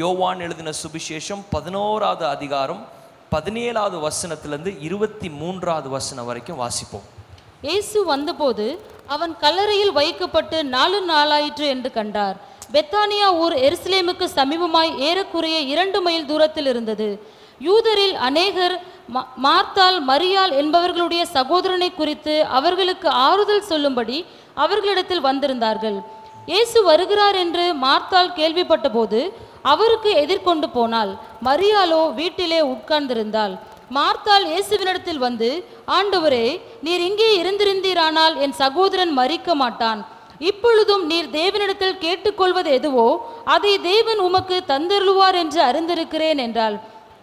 யோவான் எழுதின சுவிசேஷம் 11வது அதிகாரம் 17வது வசனத்திலிருந்து 23வது வசனம் வரைக்கும் வாசிப்போம். இயேசு வந்தபோது அவன் கல்லறையில் வைக்கப்பட்டு 4 நாளாயிற்று என்று கண்டார். பெத்தானியா ஊர் எருசலேமுக்கு சமீபமாய் ஏறக்குறைய 2 மைல் தூரத்தில் இருந்தது. யூதரில் அநேகர் மார்த்தாள் மரியாள் என்பவர்களுடைய சகோதரனை குறித்து அவர்களுக்கு ஆறுதல் சொல்லும்படி அவர்களிடத்தில் வந்திருந்தார்கள். இயேசு வருகிறார் என்று மார்த்தாள் கேள்விப்பட்ட போது அவருக்கு எதிர்கொண்டு போனாள். மரியாளோ வீட்டிலே உட்கார்ந்திருந்தாள். மார்த்தாள் இயேசுவினிடத்தில் வந்து, ஆண்டவரே, நீர் இங்கே இருந்திருந்தீரானால் என் சகோதரன் மரிக்க மாட்டான். இப்பொழுதும் நீர் தேவனிடத்தில் கேட்டுக்கொள்வது எதுவோ அதை தேவன் உமக்கு தந்தருள்வார் என்று அறிந்திருக்கிறேன் என்றாள்.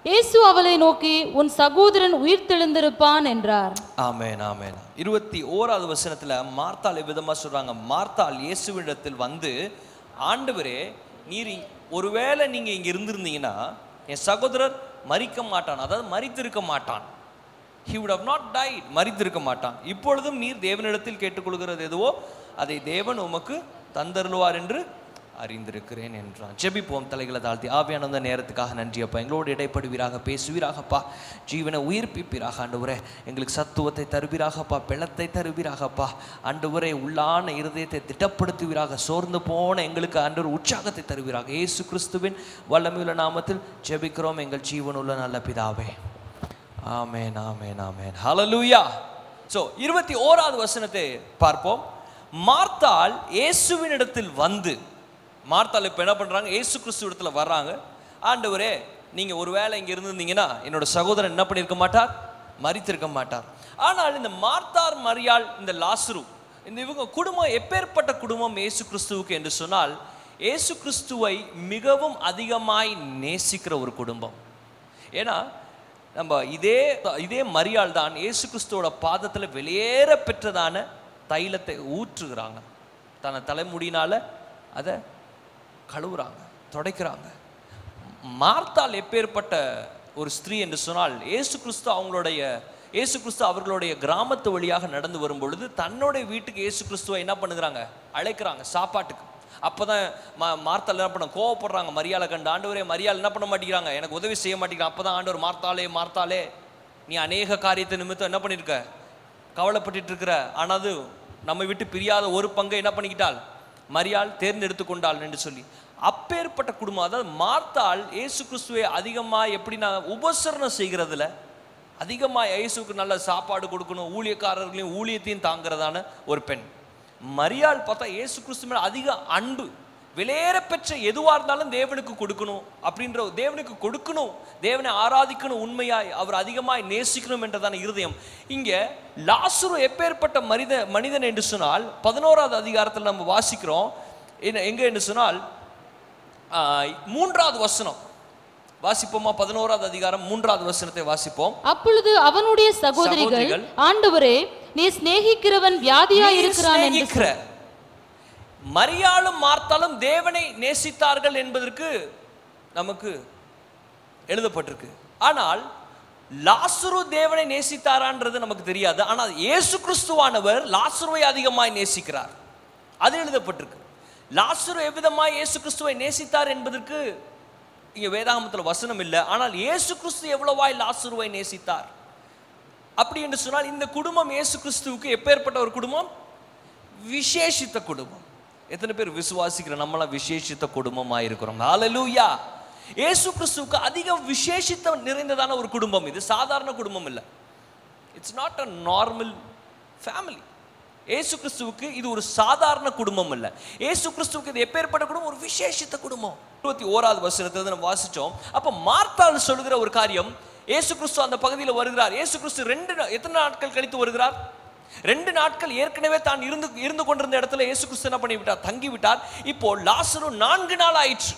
இயேசு அவளை நோக்கி, உன் சகோதரன் உயிர்த்தெழுந்திருப்பான் என்றார். ஆமென், ஆமென். 21வது வசனத்துல மார்த்தாள் விதமா சொல்றாங்க, மார்த்தாள் இயேசுவினிடத்தில் வந்து, ஆண்டவரே, நீர் ஒருவேளை நீங்க இங்க இருந்திருந்தீங்கன்னா என் சகோதரர் மரிக்க மாட்டான், அதாவது மரித்திருக்க மாட்டான். He would have not died. மரித்திருக்க மாட்டான். இப்பொழுதும் நீர் தேவனிடத்தில் கேட்டுக்கொள்கிறது எதுவோ அதை தேவன் உமக்கு தந்தருள்வார் என்று அறிந்திருக்கிறேன் என்றான். ஜெபிப்போம், தலைகளை தாழ்த்தி. ஆவியானந்த நேரத்துக்காக நன்றியப்பா. எங்களோடு இடைப்படுவீராக, பேசுவீராகப்பா, ஜீவனை உயிர்ப்பிப்பீராக ஆண்டவரே. எங்களுக்கு சத்துவத்தை தருவீராகப்பா, பலத்தை தருவீராகப்பா ஆண்டவரே. உள்ளான இருதயத்தை திடப்படுத்துவீராக. சோர்ந்து போன எங்களுக்கு ஆண்டவர் உற்சாகத்தை தருவீராக. இயேசு கிறிஸ்துவின் வல்லமையுள்ள நாமத்தில் ஜெபிக்கிறோம் எங்கள் ஜீவனுள்ள நல்ல பிதாவே. ஆமென், ஆமென், ஆமென். ஹல்லேலூயா. ஸோ 21வது வசனத்தை பார்ப்போம். மார்த்தாள் இயேசுவினிடத்தில் வந்து, மார்த்தாள் இப்போ என்ன பண்ணுறாங்க, ஏசு கிறிஸ்து இடத்துல வர்றாங்க. ஆண்டவரே, நீங்கள் ஒரு வேளை இங்கே இருந்திருந்தீங்கன்னா என்னோட சகோதரன் என்ன பண்ணியிருக்க மாட்டார், மரித்திருக்க மாட்டார். ஆனால் இந்த மார்த்தார் மரியாள், இந்த லாசரு, இந்த இவங்க குடும்பம் எப்பேற்பட்ட குடும்பம் ஏசு கிறிஸ்துவுக்கு என்று சொன்னால், ஏசு கிறிஸ்துவை மிகவும் அதிகமாய் நேசிக்கிற ஒரு குடும்பம். ஏன்னா நம்ம இதே மரியாள் தான் ஏசு கிறிஸ்துவோட பாதத்தில் வெளியேற பெற்றதான தைலத்தை ஊற்றுகிறாங்க, தன்னை தலைமுடினால் அதை கழுவுறாங்க, துடைக்கிறாங்க. மார்த்தாள் எப்பேற்பட்ட ஒரு ஸ்திரீ என்று சொன்னால், இயேசு கிறிஸ்து அவர்களுடைய கிராமத்து வழியாக நடந்து வரும் பொழுது தன்னுடைய வீட்டுக்கு இயேசு கிறிஸ்துவை என்ன பண்ணுகிறாங்க, அழைக்கிறாங்க சாப்பாட்டுக்கு. அப்போ தான் மார்த்தாள் என்ன பண்ண கோவப்படுறாங்க மரியாதை கண்டு. ஆண்டவரே, மரியாதை என்ன பண்ண மாட்டேங்கிறாங்க, எனக்கு உதவி செய்ய மாட்டேங்கிறாங்க. அப்போ தான் ஆண்டவர், மார்த்தாளே மார்த்தாளே, நீ அநேக காரியத்தை நிமித்தம் என்ன பண்ணியிருக்க, கவலைப்பட்டு இருக்கிற, ஆனது நம்ம விட்டு பிரியாத ஒரு பங்கை என்ன பண்ணிக்கிட்டாள் மரியாள் தேர்ந்தெடுத்து கொண்டாள் என்று சொல்லி, அப்பேற்பட்ட குடும்பம். அதாவது மார்த்தாள் ஏசு கிறிஸ்துவை அதிகமாக எப்படி நான் உபசரணம் செய்கிறதுல, அதிகமாக இயேசுக்கு நல்ல சாப்பாடு கொடுக்கணும், ஊழியக்காரர்களையும் ஊழியத்தையும் தாங்கிறதான ஒரு பெண். மரியாள் பார்த்தா ஏசு கிறிஸ்து மேலே அதிக அன்பு, வெளியேற பெற்ற எதுவாக இருந்தாலும் தேவனுக்கு கொடுக்கணும் அப்படின்ற, தேவனுக்கு கொடுக்கணும், தேவனை ஆராதிக்கணும், உண்மையாய் அவர் அதிகமாய் நேசிக்கணும் என்றதான இருதயம். இங்கே லாசரு எப்பேற்பட்ட மனிதன் என்று சொன்னால், 11வது அதிகாரத்தில் நம்ம வாசிக்கிறோம். எங்கே என்று சொன்னால் 3வது வசனம் வாசிப்போமா? 11வது அதிகாரம் 3வது வசனத்தை வாசிப்போம். அப்பொழுது அவனுடைய சகோதரிகள், ஆண்டவரே, நீ சிநேகிக்கிறவன் வியாதியாய் இருக்கிறான் என்று. மரியாளும் மார்த்தாலும் தேவனை நேசித்தார்கள் என்பதற்கு நமக்கு எழுதப்பட்டிருக்கு. ஆனால் லாசரு தேவனை நேசித்தாரான்றது நமக்கு தெரியாது. ஆனால் இயேசு கிறிஸ்துவானவர் லாசருவை அதிகமாய் நேசிக்கிறார், அது எழுதப்பட்டிருக்கு. லாசரு எவ்விதமாய் இயேசு கிறிஸ்துவை நேசித்தார் என்பதற்கு இங்கே வேதாகமத்தில் வசனம் இல்லை. ஆனால் இயேசு கிறிஸ்து எவ்வளவாய் லாசருவை நேசித்தார் அப்படி என்று சொன்னால், இந்த குடும்பம் இயேசு கிறிஸ்துவுக்கு எப்பேற்பட்ட ஒரு குடும்பம், விசேஷித்த குடும்பம். எத்தனை பேர் விசுவாசிக்கிற நம்மளாம் விசேஷித்த குடும்பமாக இருக்கிறோம்? ஹல்லேலூயா. இயேசு கிறிஸ்துவுக்கு அதிக விசேஷித்தம் நிறைந்ததான ஒரு குடும்பம் இது. சாதாரண குடும்பம் இல்லை. It's not a normal family. Yesu கிறிஸ்துவுக்கு இது ஒரு சாதாரண குடும்பம் இல்லை. இயேசு கிறிஸ்துவுக்கு இது எப்பேற்பட்ட குடும்பம், ஒரு விசேஷித்த குடும்பம். 21வது வசனத்திலிருந்து நம்ம வாசித்தோம். அப்போ மார்த்தாள் சொல்கிற ஒரு காரியம், இயேசு கிறிஸ்து அந்த பகுதியில் வருகிறார். இயேசு கிறிஸ்து எத்தனை நாட்கள் கழித்து வருகிறார்? 2 நாட்கள் ஏற்கனவே தான் இருந்து கொண்டிருந்த இடத்துல இயேசு கிறிஸ்து என்ன பண்ணிவிட்டார், தங்கிவிட்டார். இப்போ லாசரு 4 நாள் ஆயிற்று,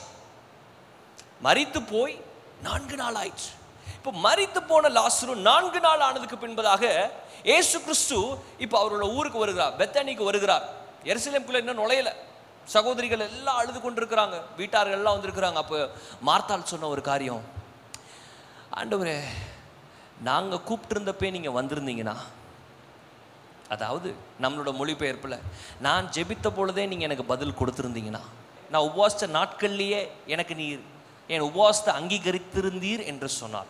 மரித்து போய் 4 நாள் ஆயிற்று. இப்போ மரித்து போன லாசரு 4 நாள் ஆனதுக்கு பின்பதாக இயேசு கிறிஸ்து இப்போ அவரோட ஊருக்கு வருகிறார், பெத்தானிக்கு வருகிறார். எருசலேமுக்குள்ள இன்னும் நுழையல. சகோதரிகள் எல்லாம் அழுது கொண்டிருக்கிறாங்க, வீட்டார்கள் எல்லாம் வந்திருக்கிறாங்க. அப்போ மார்த்தாள் சொன்ன ஒரு காரியம், ஆண்டவரே, நாங்கள் கூப்பிட்டு இருந்தப்பே நீங்கள் வந்திருந்தீங்கன்னா, அதாவது நம்மளோட மொழிபெயர்ப்பில், நான் ஜெபித்த பொழுதே நீங்கள் எனக்கு பதில் கொடுத்துருந்தீங்கன்னா, நான் உபவாசித்த நாட்கள்லேயே எனக்கு நீ என் உபவாசத்தை அங்கீகரித்திருந்தீர் என்று சொன்னார்.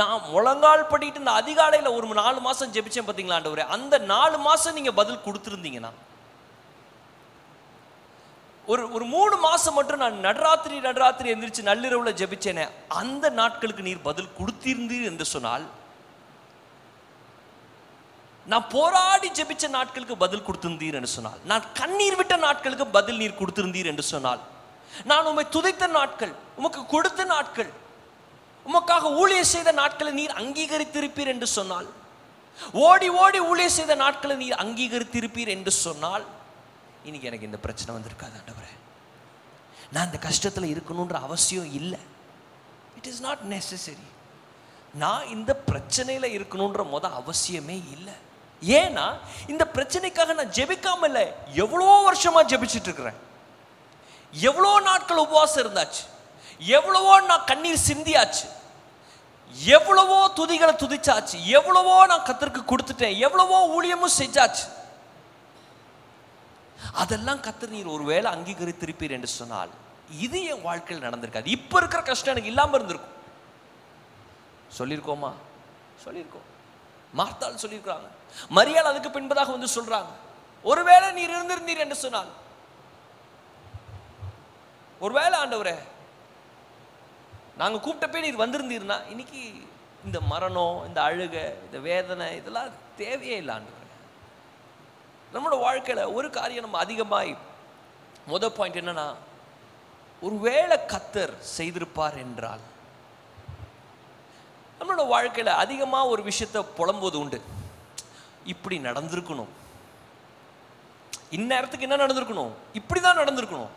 நான் முழங்கால் படிட்டு இந்த அதிகாலையில் ஒரு 4 மாதம் ஜெபிச்சேன் பார்த்தீங்களா ஆண்டவரே, அந்த 4 மாதம் நீங்கள் பதில் கொடுத்துருந்தீங்கன்னா, ஒரு 3 மாதம் மட்டும் நான் நடுராத்திரி எந்திரிச்சு நள்ளிரவுல ஜெபிச்சேனே, அந்த நாட்களுக்கு நீர் பதில் கொடுத்திருந்தீர் என்று சொன்னால், நான் போராடி ஜெபிச்ச நாட்களுக்கு பதில் கொடுத்திருந்தீர் என்று சொன்னால், நான் கண்ணீர் விட்ட நாட்களுக்கு பதில் நீர் கொடுத்திருந்தீர் என்று சொன்னால், நான் உம்மை துதித்த நாட்கள், உமக்கு கொடுத்த நாட்கள், உமக்காக ஊழியர் செய்த நாட்களை நீர் அங்கீகரித்திருப்பீர் என்று சொன்னால், ஓடி ஓடி ஊழியர் செய்த நாட்களை நீர் அங்கீகரித்திருப்பீர் என்று சொன்னால், இன்னைக்கு எனக்கு இந்த பிரச்சனை வந்திருக்காது ஆண்டவரே. நான் இந்த கஷ்டத்தில் இருக்கணுன்ற அவசியம் இல்லை. It is not necessary. நான் இந்த பிரச்சனையில் இருக்கணுன்ற அவசியமே இல்லை. ஏன்னா இந்த பிரச்சனைக்காக நான் ஜெபிக்காம இல்லை, எவ்வளோ வருஷமாக ஜெபிச்சுட்டு இருக்கிறேன், எவ்வளோ நாட்கள் உபவாசம் இருந்தாச்சு, எவ்வளவோ நான் கண்ணீர் சிந்தியாச்சு, எவ்வளவோ துதிகளை துதிச்சாச்சு, எவ்வளவோ நான் கர்த்தருக்கு கொடுத்துட்டேன், எவ்வளவோ ஊழியமும் செஞ்சாச்சு. அதெல்லாம் கர்த்தர் நீர் ஒருவேளை அங்கீகரித்திருப்பீர் என்று சொன்னால், இது என் வாழ்க்கையில் நடந்திருக்காது. இப்போ இருக்கிற கஷ்டம் எனக்கு இல்லாமல் இருந்திருக்கும். சொல்லியிருக்கோம். மார்த்தாள் சொல்லியிருக்கிறாங்க, மரியாள் அதுக்கு பின்பதாக வந்து சொல்றாங்க, ஒருவேளை நீர் இருந்திருந்தீர் என்று சொன்னால், ஒருவேளை ஆண்டவரே நாங்கள் கூப்பிட்டப்பே நீர் வந்திருந்தீர்னா இன்னைக்கு இந்த மரணம், இந்த அழுகை, இந்த வேதனை இதெல்லாம் தேவையே இல்லை ஆண்டவரே. நம்மளோட வாழ்க்கையில் ஒரு காரியம் நம்ம அதிகமாய், முதல் பாயிண்ட் என்னன்னா, ஒருவேளை கர்த்தர் செய்திருப்பார் என்றால், நம்மளோட வாழ்க்கையில் அதிகமாக ஒரு விஷயத்தை புலம்போது உண்டு. இப்படி நடந்திருக்கணும், இந்நேரத்துக்கு என்ன நடந்திருக்கணும், இப்படி தான் நடந்திருக்கணும்,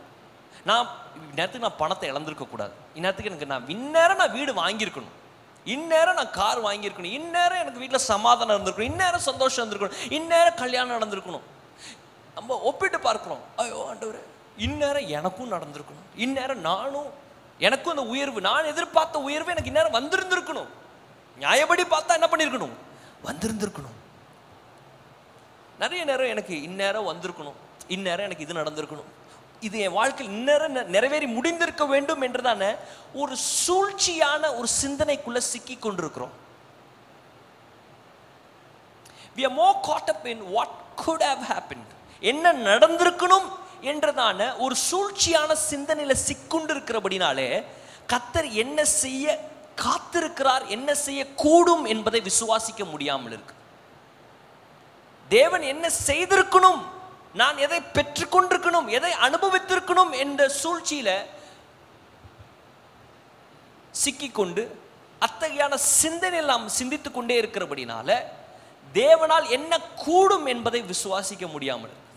நான் இந்நேரத்துக்கு நான் பணத்தை இழந்திருக்க கூடாது, இந்நேரத்துக்கு எனக்கு நான் இந்நேரம் நான் வீடு வாங்கியிருக்கணும், இந்நேரம் நான் கார் வாங்கியிருக்கணும், இந்நேரம் எனக்கு வீட்டில் சமாதானம் இருந்திருக்கணும், இந்நேரம் சந்தோஷம் இருந்திருக்கணும், இந்நேரம் கல்யாணம் நடந்திருக்கணும். நம்ம ஒப்பிட்டு பார்க்குறோம், ஐயோ ஆண்டவரே இந்நேரம் எனக்கும் நடந்திருக்கணும், இந்நேரம் நானும் எனக்கும் அந்த உயர்வு, நான் எதிர்பார்த்த உயர்வு எனக்கு இந்நேரம் வந்திருந்திருக்கணும், நியாயப்படி பார்த்தா என்ன பண்ணியிருக்கணும், வந்திருந்திருக்கணும். நிறைய நேரம் எனக்கு இந்நேரம் வந்திருக்கணும், இந்நேரம் எனக்கு இது நடந்திருக்கணும், இது என் வாழ்க்கையில் இந்நேரம் நிறைவேறி முடிந்திருக்க வேண்டும் என்றுதான ஒரு சூழ்ச்சியான ஒரு சிந்தனைக்குள்ளே சிக்கி கொண்டிருக்கிறோம். We are more caught up in what could have happened, என்ன நடந்திருக்கணும் என்றதான ஒரு சூழ்ச்சியான சிந்தனையில் சிக்கொண்டிருக்கிறபடினாலே கர்த்தர் என்ன செய்ய காத்திருக்கிறார், என்ன செய்யக்கூடும் என்பதை விசுவாசிக்க முடியாமல் இருக்கு. தேவன் என்ன செய்திருக்கணும், நான் எதை பெற்றுக்கொண்டிருக்கணும், எதை அனுபவித்திருக்கணும் என்ற சூழ்ச்சியில சிக்கிக்கொண்டு அத்தகையான சிந்தனையில் நாம் சிந்தித்துக் கொண்டே இருக்கிறபடினால தேவனால் என்ன கூடும் என்பதை விசுவாசிக்க முடியாமல் இருக்கு.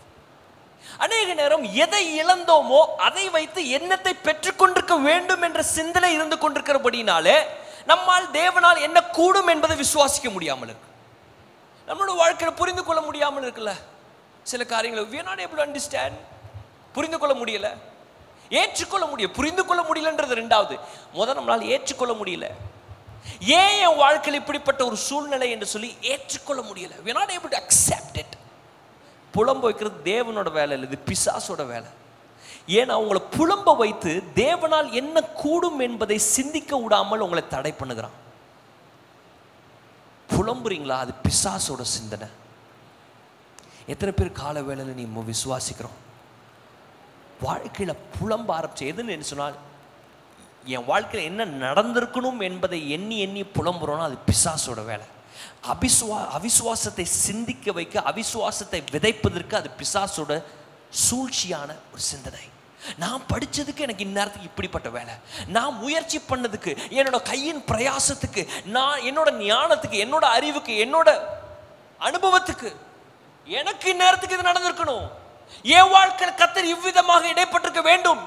அநேக நேரம் எதை இழந்தோமோ அதை வைத்து என்னத்தை பெற்றுக்கொண்டிருக்க வேண்டும் என்ற சிந்தனை இருந்து கொண்டிருக்கிறபடினாலே நம்மால் தேவனால் என்ன கூடும் என்பதை விசுவாசிக்க முடியாமல் இருக்கு. நம்மளோட வாழ்க்கையில் புரிந்து கொள்ள முடியாமல் இருக்குல்ல சில காரியங்களை, we are not able to understand, புரிந்து கொள்ள முடியல, ஏற்றுக்கொள்ள முடியல. புரிந்து கொள்ள முடியலன்றது ரெண்டாவது, முதல் நம்மளால் ஏற்றுக்கொள்ள முடியல. ஏன் என் வாழ்க்கையில் இப்படிப்பட்ட ஒரு சூழ்நிலை என்று சொல்லி ஏற்றுக்கொள்ள முடியல, we are not able to accept it. புலம்ப வைக்கிறது தேவனோட வேலை இல்லை, இது பிசாசோட வேலை. ஏன்னா அவங்களை புலம்ப வைத்து தேவனால் என்ன கூடும் என்பதை சிந்திக்க விடாமல் உங்களை தடை பண்ணுகிறான். புலம்புறீங்களா, அது பிசாசோட சிந்தனை. எத்தனை பேர் கால வேளையில் நீ விசுவாசிக்கிறோம் வாழ்க்கையில் புலம்ப ஆரம்பிச்சு எதுன்னு என்ன சொன்னால், என் வாழ்க்கையில் என்ன நடந்திருக்கணும் என்பதை எண்ணி புலம்புறோன்னா அது பிசாசோட வேலை. அவிசுவாசத்தை சிந்திக்க வைக்க, அவிசுவாசத்தை விதைப்பதற்கு அது பிசாசோட சூழ்ச்சியான ஒரு சிந்தனை. நான் படித்ததுக்கு எனக்கு இந்நேரத்துக்கு இப்படிப்பட்ட வேலை, நான் முயற்சி பண்ணதுக்கு, என்னோட கையின் பிரயாசத்துக்கு, நான் என்னோட ஞானத்துக்கு, என்னோட அறிவுக்கு, என்னோட அனுபவத்துக்கு எனக்கு இந்நேரத்துக்கு இது நடந்திருக்கணும். என் வாழ்க்கையில் கர்த்தர் இவ்விதமாக இடைப்பட்டிருக்க வேண்டும்,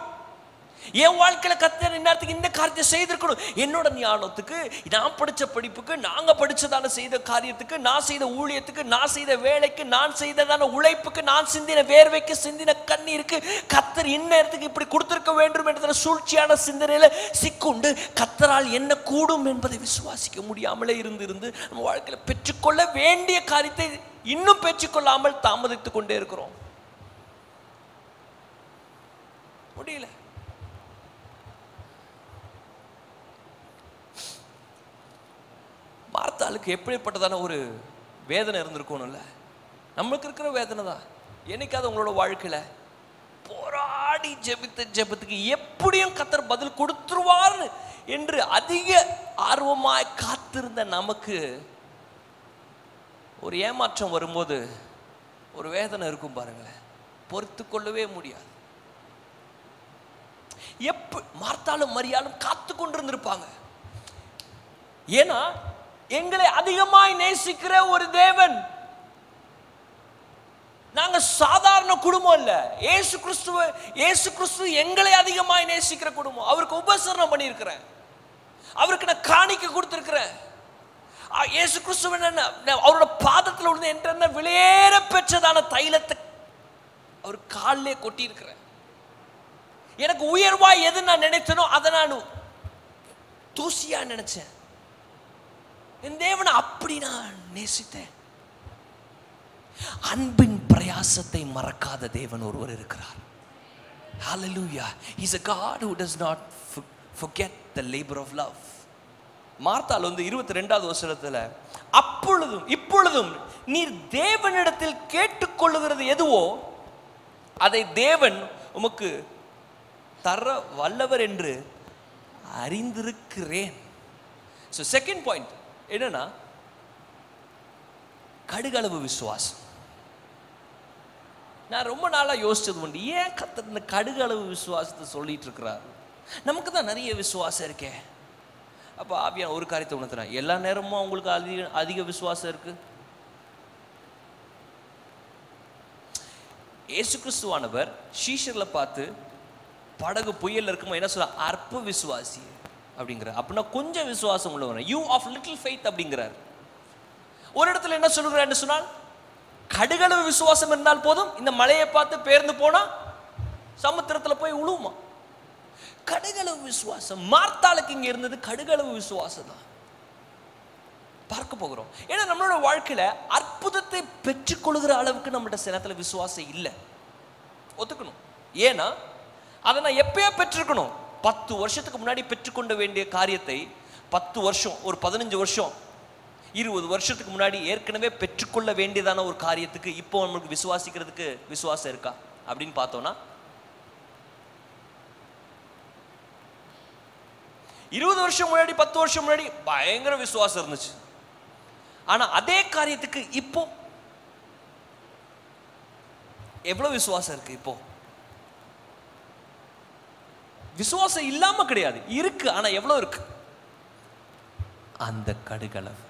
என் வாழ்க்கையில் கர்த்தர் இந்நேரத்துக்கு இந்த காரியத்தை செய்திருக்கணும், என்னோட ஞானத்துக்கு, நான் படித்த படிப்புக்கு, நாங்கள் படித்ததான செய்த காரியத்துக்கு, நான் செய்த ஊழியத்துக்கு, நான் செய்த வேலைக்கு, நான் செய்ததான உழைப்புக்கு, நான் சிந்தின வேர்வைக்கு, சிந்தின கண்ணீருக்கு கர்த்தர் இந்நேரத்துக்கு இப்படி கொடுத்திருக்க வேண்டும் என்ற சூழ்ச்சியான சிந்தனையில் சிக்குண்டு கர்த்தரால் என்ன கூடும் என்பதை விசுவாசிக்க முடியாமலே இருந்து நம்ம வாழ்க்கையில் பெற்றுக்கொள்ள வேண்டிய காரியத்தை இன்னும் பெற்றுக்கொள்ளாமல் தாமதித்துக் கொண்டே இருக்கிறோம். முடியல, மார்த்தாளுக்கு எப்படிப்பட்டதான ஒரு வேதனை இருந்திருக்கணும்ல. நம்மளுக்கு இருக்கிற வேதனை தான். என்னைக்காவது உங்களோட வாழ்க்கையில் போராடி ஜெபத்துக்கு எப்படியும் கர்த்தர் பதில் கொடுத்துருவார் என்று அதிக ஆர்வமாய் காத்திருந்த நமக்கு ஒரு ஏமாற்றம் வரும்போது ஒரு வேதனை இருக்கும் பாருங்களேன், பொறுத்து கொள்ளவே முடியாது. மார்த்தாலும் மரியாலும் காத்து கொண்டிருந்திருப்பாங்க. ஏன்னா எங்களை அதிகமாய் நேசிக்கிற ஒரு தேவன், நாங்க சாதாரண குடும்பம் இல்ல, இயேசு கிறிஸ்து எங்களை அதிகமாய் நேசிக்கிற குடும்பம். அவருக்கு உபசரணம் பண்ணியிருக்கிறேன், அவருக்கு நான் காணிக்க கொடுத்திருக்கிறேன். இயேசு கிறிஸ்து அவரோட பாதத்தில் உள்ள என்ன வெளியேற பெற்றதான தைலத்தை அவர் காலிலே கொட்டி இருக்கிறேன். எனக்கு உயர்வா எது நான் நினைச்சனோ அதை நான் தூசியா நினைச்சேன். என் தேவனை அப்படி நான் நேசித்தேன். அன்பின் பிரயாசத்தை மறக்காத தேவன் ஒருவர் இருக்கிறார். Hallelujah. He's a God who does not forget the labor of love. மார்த்தாள் 22வது வசனத்தில், இப்பொழுதும் நீர் தேவனிடத்தில் கேட்டுக்கொள்ளுகிறது எதுவோ அதை தேவன் உமக்கு தர வல்லவர் என்று அறிந்திருக்கிறேன். So second point என்னன்னா, கடுகளவு விசுவாசம். நான் ரொம்ப நாளாக யோசிச்சது உண்டு, ஏன் கர்த்தர் இந்த கடுகளவு விசுவாசத்தை சொல்லிட்டு இருக்கிறார்? நமக்கு தான் நிறைய விசுவாசம் இருக்கே. அப்போ ஆவியா ஒரு காரியத்தை உணர்த்துறேன், எல்லா நேரமும் அவங்களுக்கு அதிக விசுவாசம் இருக்கு. இயேசு கிறிஸ்துவானவர் சீஷரில் பார்த்து படகு புயல் இருக்கும்போது என்ன சொல்ல, அற்ப விசுவாசி அப்படிங்கிறார். அப்படின்னா கொஞ்சம் விசுவாசம் உள்ளவங்க, யூ ஆஃப் லிட்டில் ஃபெய்த் அப்படிங்கிறார். ஒரு இடத்துல என்ன சொல்லுகிறார் சொன்னால், கடுகளவு விசுவாசம் இருந்தால் போதும், இந்த மலையை பார்த்து பேர்ந்து போனா சமுத்திரத்தில் போய் உழுவுமா. கடுகளவு விசுவாசம் மார்த்தாளுக்கு இங்க இருந்தது. கடுகளவு விசுவாசம் தான் பார்க்க போகிறோம். ஏன்னா நம்மளோட வாழ்க்கையில அற்புதத்தை பெற்றுக்கொள்கிற அளவுக்கு நம்மளோட சிலத்துல விசுவாசம் இல்லை, ஒத்துக்கணும். ஏன்னா அதை நான் எப்பயோ பெற்றிருக்கணும். 10 வருஷத்துக்கு முன்னாடி பெற்றுக்கொண்ட வேண்டிய காரியத்தை 10 வருஷம், ஒரு 15 வருஷம், 20 வருஷத்துக்கு முன்னாடி ஏற்கனவே பெற்றுக்கொள்ள வேண்டியதான ஒரு காரியத்துக்கு இப்போ நம்மளுக்கு விசுவாசிக்கிறதுக்கு விசுவாசம் இருக்கா அப்படின்னு பார்த்தோம்னா, 20 வருஷம் முன்னாடி, 10 வருஷம் முன்னாடி பயங்கர விசுவாசம் இருந்துச்சு. ஆனா அதே காரியத்துக்கு இப்போ எவ்வளவு விசுவாசம் இருக்கு? இப்போ விசுவாசம் இல்லாம கிடையாது, இருக்கு, ஆனா எவ்வளவு இருக்கு? அந்த கடுகளவு.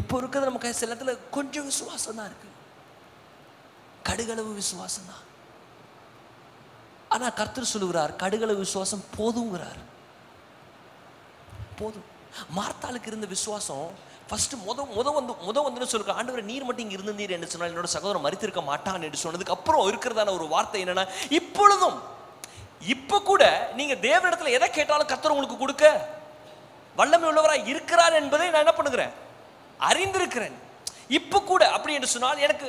இப்போ இருக்கிறது நமக்கு சில இடத்துல கொஞ்சம் விசுவாசம் தான் இருக்கு, கடுகளவு விசுவாசம் தான். ஆனா கர்த்தர் சொல்லுகிறார், கடுகளவு விசுவாசம் போதுங்கிறார். போதும். மார்த்தாளுக்கு இருந்த விசுவாசம் ஃபர்ஸ்ட் முத வந்து சொல்லுங்க, ஆண்டவரே நீர் மட்டும் இங்கே இருந்தீர் என்று சொன்னால் என்னோட சகோதரன் மரித்திருக்க மாட்டான் என்று சொன்னதுக்கு அப்புறம் இருக்கிறதான ஒரு வார்த்தை என்னன்னா, இப்பொழுதும் இப்போ கூட நீங்க தேவனிடத்தில் எதை கேட்டாலும் கர்த்தர் உங்களுக்கு கொடுக்க வல்லமை உள்ளவராக இருக்கிறார் என்பதை நான் என்ன பண்ணுகிறேன், அறிந்திருக்கிறேன். இப்போ கூட அப்படி என்று சொன்னால் எனக்கு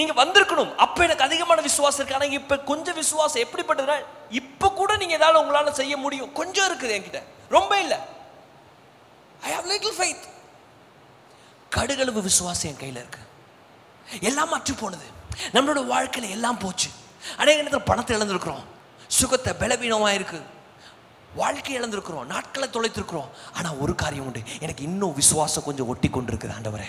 நீங்க வந்திருக்கணும், அப்போ எனக்கு அதிகமான விசுவாசம் இருக்கு. ஆனால் இப்போ கொஞ்சம் விசுவாசம் எப்படிப்பட்டதுனா, இப்போ கூட நீங்க ஏதாவது உங்களால செய்ய முடியும், கொஞ்சம் இருக்குது என்கிட்ட, ரொம்ப இல்லை. I have little faith. கடுகளவு விசுவாசம் என் கையில் இருக்கு. எல்லாம் மாற்றி போனது, நம்மளோட வாழ்க்கையில் எல்லாம் போச்சு. அநேக நேரத்தில் பணத்தை இழந்திருக்கிறோம், சுகத்தை பலவீனமாக இருக்கு, வாழ்க்கை இழந்திருக்கிறோம், நாட்களை தொலைத்திருக்கிறோம். ஆனால் ஒரு காரியம் உண்டு, எனக்கு இன்னும் விசுவாசம் கொஞ்சம் ஒட்டி கொண்டு இருக்குது. ஆண்டவரே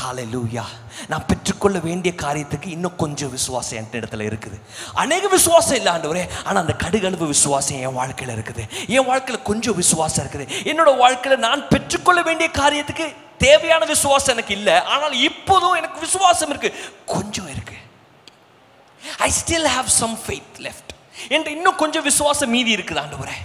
ஹalleluya, நான் பெற்றுக்கொள்ள வேண்டிய காரியத்துக்கு இன்னும் கொஞ்சம் விசுவாசம் என் இடத்துல இருக்குது. அநேக விசுவாசம் இல்லை ஆண்டவரே, ஆனால் அந்த கடுகளவு விசுவாசம் என் வாழ்க்கையில் இருக்குது. என் வாழ்க்கையில் கொஞ்சம் விசுவாசம் இருக்குது. என்னோட வாழ்க்கையில் நான் பெற்றுக்கொள்ள வேண்டிய காரியத்துக்கு தேவையான விசுவாசம் எனக்கு இல்லை, ஆனால் இப்போதும் எனக்கு விசுவாசம் இருக்கு, கொஞ்சம் இருக்கு. I still have some faith left. என்ற இன்னும் கொஞ்சம் விசுவாசம் மீதி இருக்குது ஆண்டவரே.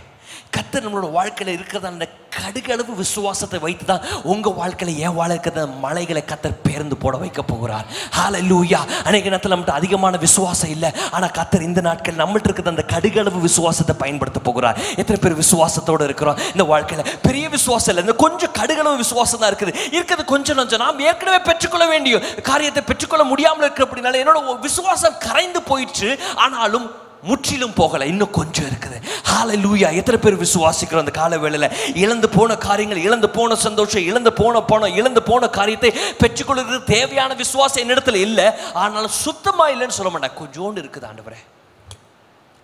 கர்த்தர் நம்மளோட வாழ்க்கையில் இருக்கிறத அந்த கடுகளவு விசுவாசத்தை வைத்து தான் உங்கள் வாழ்க்கையில் ஏன் வாழ இருக்கிற மலைகளை கர்த்தர் பேர்ந்து போட வைக்க போகிறார். ஹalleluya. அன்றைக்கு நேரத்தில் நம்மகிட்ட அதிகமான விசுவாசம் இல்லை, ஆனால் கர்த்தர் இந்த நாட்கள் நம்மகிட்ட இருக்கிற அந்த கடுகளவு விசுவாசத்தை பயன்படுத்த போகிறார். எத்தனை பேர் விசுவாசத்தோடு இருக்கிறோம்? இந்த வாழ்க்கையில் பெரிய விசுவாசம் இல்லை, இந்த கொஞ்சம் கடுகளவு விசுவாசம் தான் இருக்குது. இருக்கிறது கொஞ்சம் கொஞ்சம். நாம் ஏற்கனவே பெற்றுக்கொள்ள வேண்டிய காரியத்தை பெற்றுக்கொள்ள முடியாமல் இருக்கிற அப்படின்னால என்னோட விசுவாசம் கரைந்து போயிடுச்சு. ஆனாலும் முற்றிலும் போகலை, இன்னும் கொஞ்சம் இருக்குது. ஹல்லேலூயா. எத்தனை பேர் விசுவாசிக்கிறோம்? அந்த கால வேளையில் இழந்து போன காரியங்கள், இழந்து போன சந்தோஷம், இழந்து போன பணம், இழந்து போன காரியத்தை பெற்றுக்கொள்கிறது தேவையான விசுவாசம் என்னிடத்தில் இல்லை. ஆனாலும் சுத்தமாக இல்லைன்னு சொல்ல மாட்டேன், கொஞ்சோண்டு இருக்குது ஆண்டவரே.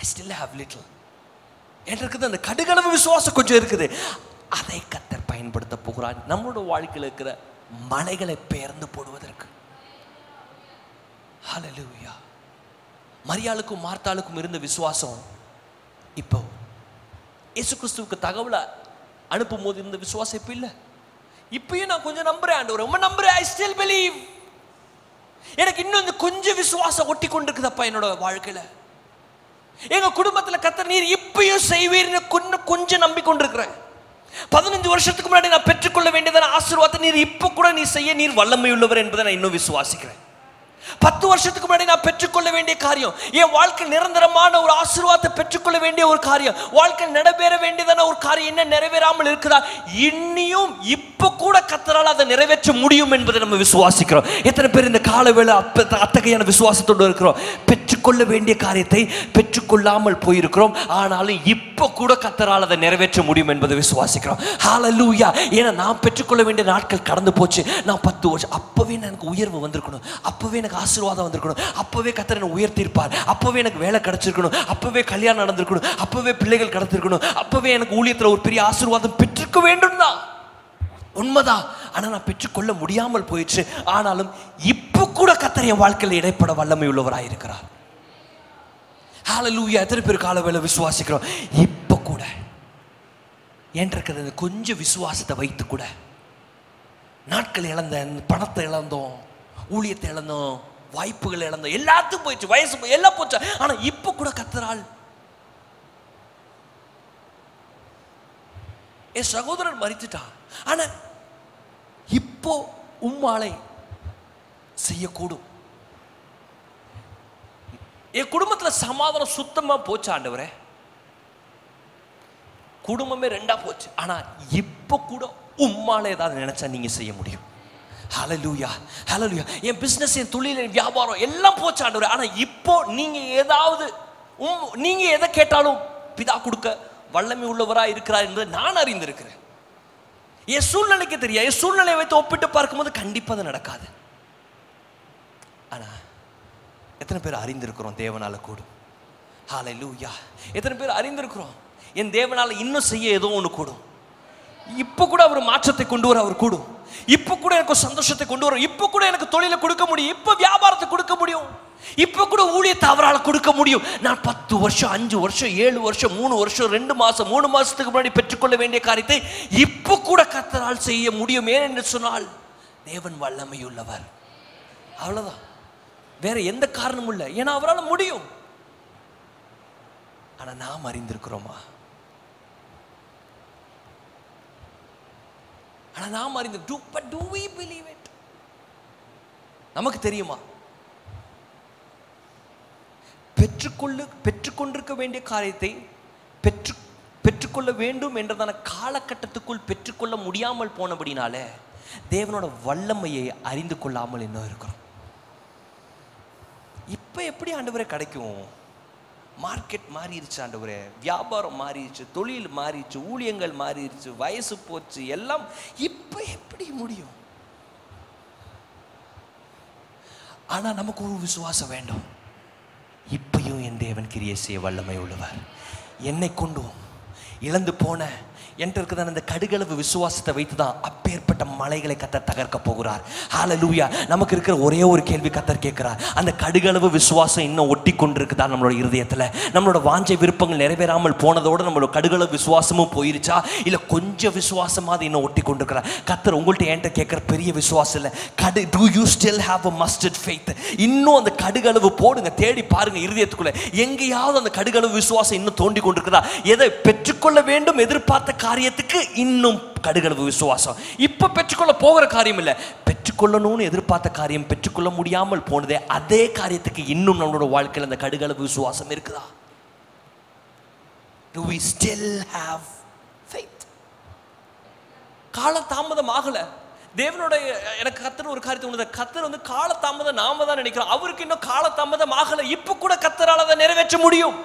I still have little. இருக்குது அந்த கடுகளவு விசுவாசம் கொஞ்சம் இருக்குது. அதை கர்த்தர் பயன்படுத்த போகிறார் நம்மளோட வாழ்க்கையில் இருக்கிற மலைகளை பெயர்ந்து போடுவதற்கு. ஹல்லேலூயா. மரியாளுக்கும் மார்த்தாளுக்கும் இருந்த விசுவாசம் இப்போ இயேசு கிறிஸ்துவுக்கு தகவலை அனுப்பும் போது இருந்த விசுவாசம் இப்போ இல்லை. இப்பயும் நான் கொஞ்சம் நம்புறேன் ஆண்டவரே, ரொம்ப நம்புறேன். I still believe. எனக்கு இன்னும் கொஞ்சம் விசுவாசம் ஒட்டி கொண்டிருக்குதப்பா என்னோட வாழ்க்கையில், எங்க குடும்பத்தில். கர்த்தர் நீர் இப்பயும் செய்வீர்னு கொஞ்சம் நம்பிக்கொண்டிருக்கிறேன். 15 வருஷத்துக்கு முன்னாடி நான் பெற்றுக்கொள்ள வேண்டியதான ஆசீர்வாதத்தை நீர் இப்போ கூட நீ செய்ய நீர் வல்லமை உள்ளவர் என்பதை நான் இன்னும் விசுவாசிக்கிறேன். 10 வருஷத்துக்கு முன்னாடி நான் பெற்றுக்கொள்ள வேண்டிய காரியம், என் வாழ்க்கை நிரந்தரமான ஒரு ஆசீர்வாதத்தை பெற்றுக்கொள்ள வேண்டிய ஒரு காரியம், வாழ்க்கை நடைபெற வேண்டியதான ஒரு காரியம் என்ன நிறைவேறாமல் இருக்குதா, இன்னியும் இப்போ கூட கர்த்தரால் அதை நிறைவேற்ற முடியும் என்பதை நம்ம விசுவாசிக்கிறோம். எத்தனை பேர் இந்த காலவேளை அத்தகையான விசுவாசத்தோடு இருக்கிறோம்? பெற்றுக்கொள்ள வேண்டிய காரியத்தை பெற்றுக்கொள்ளாமல் போயிருக்கிறோம், ஆனாலும் இப்போ கூட கர்த்தரால் அதை நிறைவேற்ற முடியும் என்பதை விசுவாசிக்கிறோம். ஹல்லேலூயா. ஏன்னா நான் பெற்றுக்கொள்ள வேண்டிய நாட்கள் கடந்து போச்சு. நான் 10 வருஷம் அப்பவே எனக்கு உயர்வு வந்திருக்கணும், அப்பவே எனக்கு ஆசீர்வாதம் வந்திருக்கணும், அப்பவே கர்த்தர் என்னை உயர்த்திருப்பார், அப்பவே எனக்கு வேலை கிடைச்சிருக்கணும், அப்பவே கல்யாணம் நடந்திருக்கணும், அப்பவே பிள்ளைகள் கிடைச்சிருக்கணும், அப்பவே எனக்கு ஊழியத்தில் ஒரு பெரிய ஆசீர்வாதம் பெற்றிருக்க வேண்டும் தான் உண்மைதான். ஆனால் நான் பெற்றுக்கொள்ள முடியாமல் போயிடுச்சு. ஆனாலும் இப்போ கூட கர்த்தர் என் வாழ்க்கையில் இடைப்பட வல்லமை உள்ளவராயிருக்கிறார். ஹல்லேலூயா. எத்தனை பேர் காலவேளை விசுவாசிக்கிறோம்? இப்போ கூட என் இருக்கிறது கொஞ்சம் விசுவாசத்தை வைத்து கூட நாட்கள் இழந்தேன், பணத்தை இழந்தோம், ஊழியத்தை இழந்தோம், வாய்ப்புகள் இழந்தோம், எல்லாத்துக்கும் போயிடுச்சு, வயசு எல்லாம் போச்சு. ஆனா இப்ப கூட கர்த்தரால். என் சகோதரன் மரித்துட்டான், ஆனா இப்போ உம்மாலை செய்யக்கூடும். என் குடும்பத்துல சமாதானம் சுத்தமா போச்சு ஆண்டவரே, குடும்பமே 2ஆ போச்சு. ஆனா இப்ப கூட உம்மாலை ஏதாவது நினைச்சா நீங்க செய்ய முடியும். ஹல்லேலூயா. ஹல்லேலூயா. என் பிஸ்னஸ், என் தொழில், என் வியாபாரம் எல்லாம் போச்சு ஆண்டவரே, ஆனால் இப்போ நீங்கள் ஏதாவது நீங்கள் எதை கேட்டாலும் பிதா கொடுக்க வல்லமை உள்ளவராக இருக்கிறார் என்பதை நான் அறிந்திருக்கிறேன். என் சூழ்நிலைக்கு தெரியாது, என் சூழ்நிலையை வைத்து ஒப்பிட்டு பார்க்கும்போது கண்டிப்பாக அது நடக்காது. ஆனால் எத்தனை பேர் அறிந்திருக்கிறோம் தேவனால் கூடும்? ஹல்லேலூயா. எத்தனை பேர் அறிந்திருக்கிறோம் என் தேவனால் இன்னும் செய்ய ஏதோ ஒன்று கூடும், இப்போ கூட அவர் மாற்றத்தை கொண்டு வர அவர் கூடும், இப்போ கூட எனக்கு சந்தோஷத்தை கொண்டு வரும், இப்போ கூட எனக்கு தொழிலை கொடுக்க முடியும், இப்போ வியாபாரத்தை கொடுக்க முடியும், இப்போ கூட ஊழியத்தை அவரால் கொடுக்க முடியும். நான் 10 வருஷம், 5 வருஷம், 7 வருஷம், 3 வருஷம், 2 மாசம், 3 மாசத்துக்கு முன்னாடி பெற்றுக்கொள்ள வேண்டிய காரியத்தை இப்போ கூட கர்த்தரால் செய்ய முடியும். ஏன் என்று சொன்னால் தேவன் வல்லமை உள்ளவர். அவ்வளவுதான், வேற எந்த காரணமும் இல்லை. ஏன்னா அவரால் முடியும். ஆனா நாம் அறிந்திருக்கிறோமா? ஆனால் நாம் அறிந்து நமக்கு தெரியுமா? பெற்றுக்கொண்டிருக்க வேண்டிய காரியத்தை பெற்றுக்கொள்ள வேண்டும் என்றதான காலகட்டத்துக்குள் பெற்றுக்கொள்ள முடியாமல் போனபடினாலே தேவனோட வல்லமையை அறிந்து கொள்ளாமல் இன்னும் இருக்கிறோம். இப்போ எப்படி ஆண்டவரே கிடைக்கும்? மார்க்கெட் மாறிடுச்சு ஆண்டவரே, வியாபாரம் மாறிடுச்சு, தொழில் மாறிடுச்சு, ஊழியங்கள் மாறிடுச்சு, வயசு போச்சு, எல்லாம் இப்போ எப்படி முடியும்? ஆனால் நமக்கு ஒரு விசுவாசம் வேண்டும். இப்பையும் என் தேவன் கிரியை செய்ய வல்லமை உள்ளவர். என்னை கொண்டும் இழந்து போன என்கிட்ட இருக்குதான் அந்த கடுகளவு விசுவாசத்தை வைத்து தான் அப்பேற்பட்ட மலைகளை கர்த்தர் தகர்க்க போகிறார். ஹல்லேலூயா. நமக்கு இருக்கிற ஒரே ஒரு கேள்வி கர்த்தர் கேட்கிறார், அந்த கடுகளவு விசுவாசம் இன்னும் ஒட்டி கொண்டிருக்குதா நம்மளோட இருதயத்தில்? நம்மளோட வாஞ்சை விருப்பங்கள் நிறைவேறாமல் போனதோடு நம்மளோட கடுகளவு விசுவாசமும் போயிருச்சா, இல்லை கொஞ்சம் விசுவாசமாக அது இன்னும் ஒட்டி கொண்டிருக்கிறார்? கர்த்தர் உங்கள்கிட்ட என்கிட்ட கேட்குற பெரிய விசுவாசம் இல்லை, do you still have a mustard faith? இன்னும் அந்த கடுகளவு போடுங்க, தேடி பாருங்க இருதயத்துக்குள்ளே, எங்கேயாவது அந்த கடுகளவு விசுவாசம் இன்னும் தோண்டி கொண்டிருக்குதா? எதை பெற்றுக்கொள்ள வேண்டும் எதிர்பார்த்த காரியத்துக்கு இன்னும் கடுகளவு விசுவாசம். இப்ப பெற்றுக்கொள்ள போகிற காரியம் இல்லை, பெற்றுக்கொள்ளணும்னு எதிர்பார்த்த காரியம் பெற்றுக்கொள்ள முடியாமல் போனதே அதே காரியத்துக்கு இன்னும் நம்மளோட வாழ்க்கையில் அந்த கடுகளவு விசுவாசம் இருக்குதா? Do we still have faith? கால தாமதம் ஆகல. தேவனோட எனக்கு கர்த்தர் ஒரு காரியத்தை உணர்ந்த, கர்த்தர் வந்து கால தாமதம் நாம தான் நினைக்கிறோம், அவருக்கு இன்னும் கால தாமதம் ஆகல. இப்ப கூட கர்த்தரால் அதை நிறைவேற்ற முடியும்.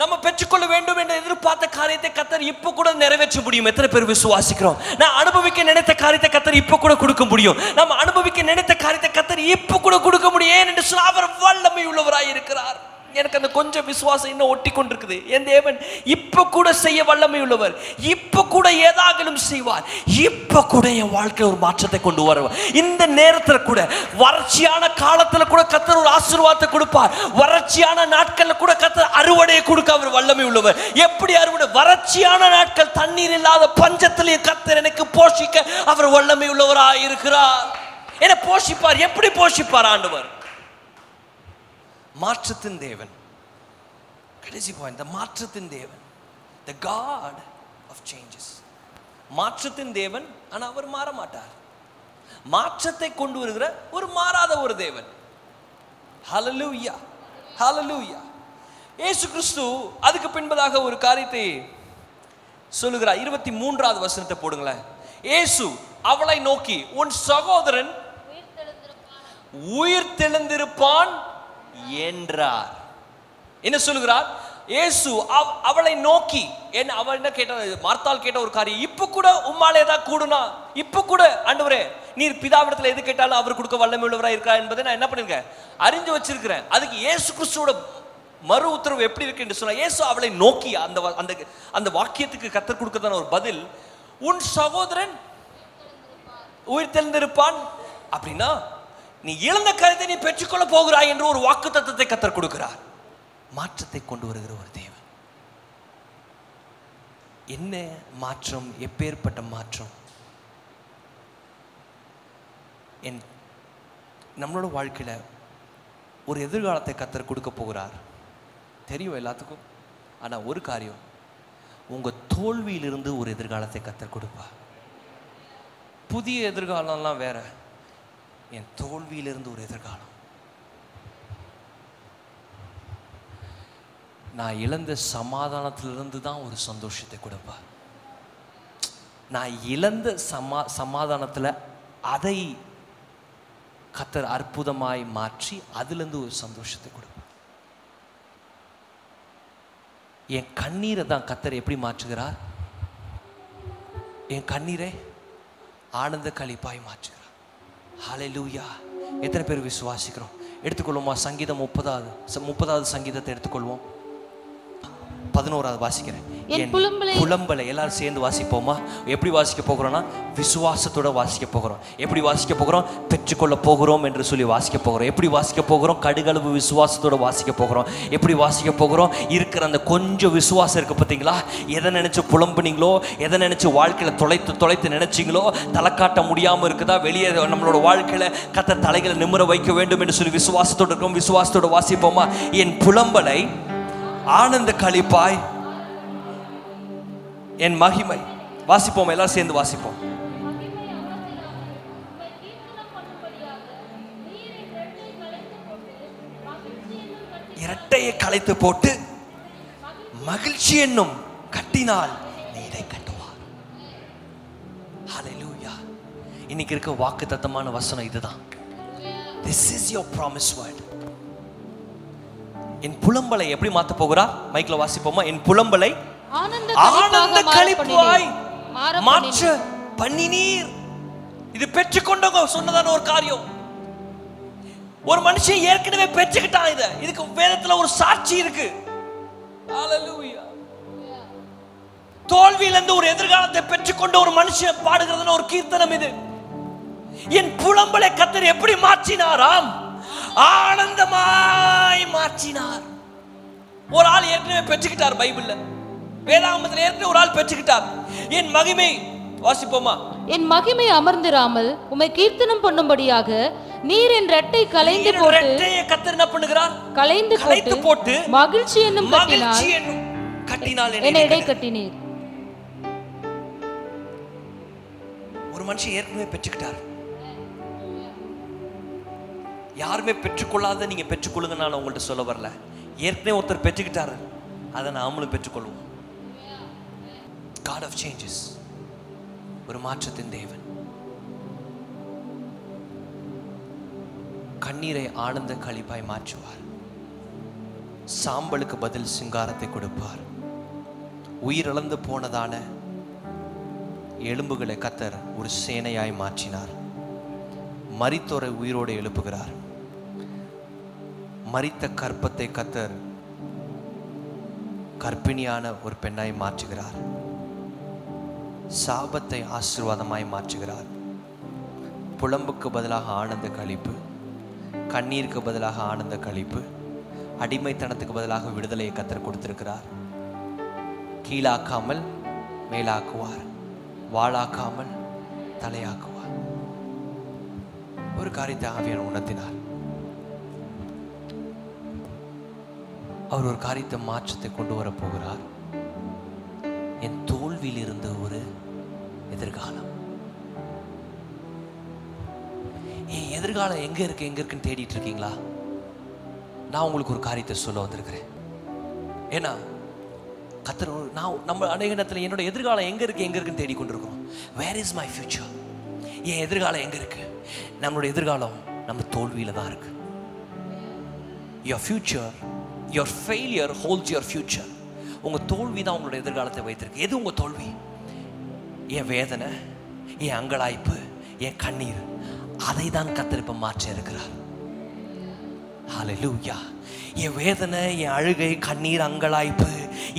நம்ம பெற்றுக்கொள்ள வேண்டும் என்று எதிர்பார்த்த காரியத்தை கர்த்தர் இப்போ கூட நிறைவேற்ற முடியும். எத்தனை பேர் விசுவாசிக்கிறோம்? நான் அனுபவிக்க நினைத்த காரியத்தை கர்த்தர் இப்போ கூட கொடுக்க முடியும். நம்ம அனுபவிக்க நினைத்த காரியத்தை கர்த்தர் இப்போ கூட கொடுக்க முடியும் என்று அவர் வல்லமை உள்ளவராய் இருக்கிறார். எனக்கு அந்த கொஞ்சம் விசுவாசம் இன்னும் ஒட்டி கொண்டிருக்குது. என் தேவன் இப்போ கூட செய்ய வல்லமை உள்ளவர், இப்போ கூட ஏதாகலும் செய்வார், இப்போ கூட என் வாழ்க்கையில் ஒரு மாற்றத்தை கொண்டு வருவார். இந்த நேரத்தில் கூட, வறட்சியான காலத்தில் கூட கர்த்தர் ஒரு ஆசீர்வாதத்தை கொடுப்பார். வறட்சியான நாட்களில் கூட கர்த்தர் அறுவடையை கொடுக்க அவர் வல்லமை உள்ளவர். எப்படி அறுவடை? வறட்சியான நாட்கள் தண்ணீர் இல்லாத பஞ்சத்திலே கர்த்தர் எனக்கு போஷிக்க அவர் வல்லமை உள்ளவராக இருக்கிறார். என போஷிப்பார். எப்படி போஷிப்பார் ஆண்டவர்? மாற்றத்தின் தேவன். கடைசி பாயிண்ட், மாற்றத்தின் தேவன், the God of changes. மாற்றத்தின் தேவன், ஆனால் அவர் மாற மாட்டார். மாற்றத்தை கொண்டு வருகிற ஒரு மாறாத ஒரு தேவன். ஹalleluya, ஹalleluya. இயேசு கிறிஸ்து அதுக்கு பின்பதாக ஒரு காரியத்தை சொல்லுகிறார். 23வது வசனத்தை போடுங்களேன். இயேசு அவளை நோக்கி, உன் சகோதரன் உயிர் தெழுந்திருப்பான் என்றார். என்ன சொல்லுகிறார்? இயேசு அவளை நோக்கி, என்ன அவள் என்ன கேட்டாள்? மார்த்தாள் கேட்ட ஒரு காரியம், இப்போ கூட உம்மாலே தான் கூடுனா, இப்போ கூட ஆண்டவரே நீர் பிதாவிடத்தில் எது கேட்டாலும் அவர் கொடுக்க வல்லமை உள்ளவராக இருக்கா என்பதை நான் என்ன பண்ணிருக்கேன், அறிஞ்சு வச்சிருக்கிறேன். அதுக்கு இயேசு கிறிஸ்துவோட மறு உத்தரவு எப்படி இருக்கு என்று சொன்னா, இயேசு அவளை நோக்கி, அந்த அந்த அந்த வாக்கியத்துக்கு கர்த்தர் கொடுக்கறதான ஒரு பதில், உன் சகோதரன் உயிர் தெழுந்திருப்பான். அப்படின்னா நீ இழந்த காரியத்தை நீ பெற்றுக்கொள்ள போகிறாய் என்று ஒரு வாக்குத்தத்தத்தை கர்த்தர் கொடுக்கிறார். மாற்றத்தை கொண்டு வருகிற ஒரு தேவன். என்ன மாற்றம், எப்பேற்பட்ட மாற்றம் நம்மளோட வாழ்க்கையில ஒரு எதிர்காலத்தை கர்த்தர் கொடுக்க போகிறார். தெரியும் எல்லாத்துக்கும். ஆனா ஒரு காரியம், உங்க தோல்வியிலிருந்து ஒரு எதிர்காலத்தை கர்த்தர் கொடுப்பார். புதிய எதிர்காலம்லாம் வேற, என் தோல்வியிலிருந்து ஒரு எதிர்காலம். நான் இழந்த சமாதானத்திலிருந்து தான் ஒரு சந்தோஷத்தை கொடுப்பார். நான் இழந்த சமாதானத்தில் அதை கர்த்தர் அற்புதமாய் மாற்றி அதிலிருந்து ஒரு சந்தோஷத்தை கொடுப்பார். என் கண்ணீரை தான் கர்த்தர் எப்படி மாற்றுகிறார்? என் கண்ணீரை ஆனந்த களிப்பாய் மாற்றுகிறார். ஹalleluya. எத்தனை பேர் விசுவாசிக்கிறோம்? எடுத்துக்கொள்வோமா? சங்கீதம் 30வது சங்கீதத்தை எடுத்துக்கொள்வோம். 11வது வாசிக்கிறேன். என் புலம்பலை எல்லாரும் சேர்ந்து வாசிப்போமா? எப்படி வாசிக்க போகிறோம்னா, விசுவாசத்தோட வாசிக்க போகிறோம். எப்படி வாசிக்க போகிறோம்? பெற்றுக்கொள்ள போகிறோம் என்று சொல்லி வாசிக்க போகிறோம். எப்படி வாசிக்க போகிறோம்? கடுகளவு விசுவாசத்தோட வாசிக்க போகிறோம். எப்படி வாசிக்க போகிறோம்? இருக்கிற அந்த கொஞ்சம் விசுவாசம் இருக்குது பார்த்தீங்களா? எதை நினச்சி புலம்புனீங்களோ, எதை நினச்சி வாழ்க்கையில் தொலைத்து நினச்சிங்களோ, தலை காட்ட முடியாமல் இருக்குதா, வெளியே நம்மளோட வாழ்க்கையில் கத்த தலைகளை நிமிர வைக்க வேண்டும் என்று சொல்லி விசுவாசத்தோடு இருக்கோம். விசுவாசத்தோடு வாசிப்போமா? என் புலம்பலை ஆனந்த களிப்பாய், என் மகிமை. வாசிப்போம், எல்லாரும் சேர்ந்து வாசிப்போம். இரட்டையை களைத்து போட்டு மகிழ்ச்சி என்னும் கட்டினால் நீரை கட்டுவார். ஹalleluya. இன்னைக்கு இருக்க வாக்குத்தத்தமான வசனம் இதுதான். This is your promise word. என் புலம்பலை எப்படி மாத்த போகிறார்? மைக்கில் வாசிப்போமா? என் புலம்பலை ஆனந்த களிப்பாய் மாற்ற பண்ணினீர். இது பெற்றுக்கொண்டவங்க சொன்னதான ஒரு காரியம். ஒரு மனுஷன் ஏற்கனவே பெற்றுக்கிட்டான். இதுக்கு வேதத்துல ஒரு சாட்சி இருக்கு. ஹalleluya. தோல்வியிலிருந்து ஒரு எதிர்காலத்தை பெற்றுக்கொண்ட ஒரு மனுஷன் பாடுகிறதுன்னு ஒரு கீர்த்தனம் இது. என் புலம்பலை கர்த்தர் எப்படி மாற்றினாராம்? ஆனந்தமாய் மாற்றினார். ஒரு ஆள் ஏற்கனவே பெற்றுக்கிட்டார். பைபிள்ல வேதாகமத்தில் ஏற்கனவே ஒரு ஆள் பெற்றுக்கிட்டார். என் மகிமை வாசிப்போமா? என் மகிமை அமர்ந்திராமல் உமை கீர்த்தனம் பண்ணும்படியாக நீர் என் இரட்டை களைந்து போட்டு, இரட்டையை கர்த்தர் என்ன பண்ணுகிறார்? களைந்து போட்டு மகிழ்ச்சி என்னும் கட்டினால் என்னை இடை கட்டினீர். ஒரு மனுஷன் ஏற்கனவே பெற்றுக்கிட்டார். யாருமே பெற்றுக்கொள்ளாத நீங்கள் பெற்றுக்கொள்ளுங்க. நான் உங்கள்கிட்ட சொல்ல வரல. ஏற்கனவே ஒருத்தர் பெற்றுக்கிட்டாரு, அதை நாமளும் பெற்றுக்கொள்வோம். God of changes, ஒரு மாற்றத்தின் தேவன். கண்ணீரை ஆனந்த களிப்பாய் மாற்றுவார். சாம்பலுக்கு பதில் சிங்காரத்தை கொடுப்பார். உயிரிழந்து போனதான எலும்புகளை கத்தர் ஒரு சேனையாய் மாற்றினார். மரித்தோரை உயிரோடு எழுப்புகிறார். மரித்த கற்பத்தை கத்தர் கர்ப்பிணியான ஒரு பெண்ணாய் மாற்றுகிறார். சாபத்தை ஆசீர்வாதமாய் மாற்றுகிறார். புலம்புக்கு பதிலாக ஆனந்த கழிப்பு, கண்ணீருக்கு பதிலாக ஆனந்த கழிப்பு, அடிமைத்தனத்துக்கு பதிலாக விடுதலையை கத்தர் கொடுத்திருக்கிறார். கீழாக்காமல் மேலாக்குவார், வாழாக்காமல் தலையாக்குவார். ஒரு காரியத்தை ஆவியானவர் உணர்த்தினார். அவர் ஒரு காரியத்தை மாற்றத்தை கொண்டு வர போகிறார். என் தோல்வியில் இருந்த ஒரு எதிர்காலம், என் எதிர்காலம் எங்க இருக்குன்னு தேடிட்டு இருக்கீங்களா? நான் உங்களுக்கு ஒரு காரியத்தை சொல்ல வந்திருக்கிறேன். ஏன்னா கத்தர் நம்ம அநேக நேரத்தில் என்னோட எதிர்காலம் எங்க இருக்குன்னு தேடிக்கொண்டிருக்கோம். Where is my future? என் எதிர்காலம் எங்க இருக்கு? நம்மளோட எதிர்காலம் நம்ம தோல்வியில தான் இருக்கு. Your future, your failure holds your future. உங்கள் தோல்வி தான் உங்களோட எதிர்காலத்தை வைத்திருக்கு. எது உங்கள் தோல்வி? என் வேதனை, என் அங்கலாய்ப்பு, என் கண்ணீர், அதை தான் கத்திருப்ப மாற்ற இருக்கிறார். ஹல்லேலூயா. என் வேதனை, என் அழுகை, கண்ணீர், அங்கலாய்ப்பு,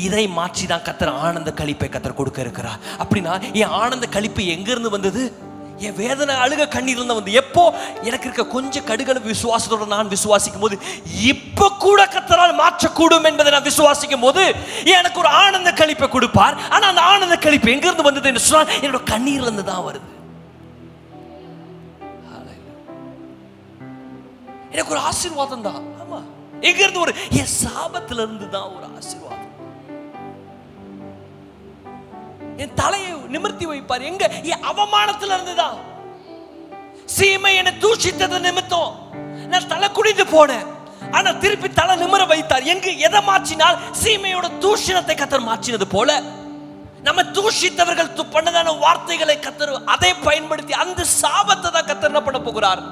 இதை மாற்றி தான் கத்தர் ஆனந்த கழிப்பை கத்தர் கொடுக்க இருக்கிறார். அப்படின்னா என் ஆனந்த கழிப்பு எங்கிருந்து வந்தது? என் வேதனை, அழுக, கண்ணீர் இருந்து வந்து எப்போ எனக்கு இருக்க கொஞ்சம் கடுகள விசுவாசத்தோட நான் விசுவாசிக்கும் போது, இப்ப கூட கத்தரால் மாற்றக்கூடும் என்பதை நான் விசுவாசிக்கும் போது எனக்கு ஒரு ஆனந்த கழிப்பை கொடுப்பார். ஆனா அந்த ஆனந்த கழிப்பு எங்கிருந்து வந்தது என்று சொன்னால் என்னோட கண்ணீர்ல இருந்து தான் வருது. எனக்கு ஒரு ஆசீர்வாதம் தான். ஆமா, எங்க இருந்து? ஒரு என் சாபத்துல இருந்து தான் ஒரு ஆசீர்வாதம். என் தலையை நிமிர்த்தி வைப்பார். எங்க? என் அவமானத்துல இருந்துதான். சீமை என்னை தூஷித்தது நிமித்தம் நான் தலை குடிந்து போனேன். ஆனா திருப்பி தலை நிமிர வைத்தார். எங்க? எதை மாற்றினால்? சீமையோட தூஷணத்தை கத்தர் மாற்றினது போல நம்ம தூஷித்தவர்கள் பண்ணதான வார்த்தைகளை கத்தர் அதை பயன்படுத்தி அந்த சாபத்தை தான் கத்தர் என்ன பண்ண போகிறார்?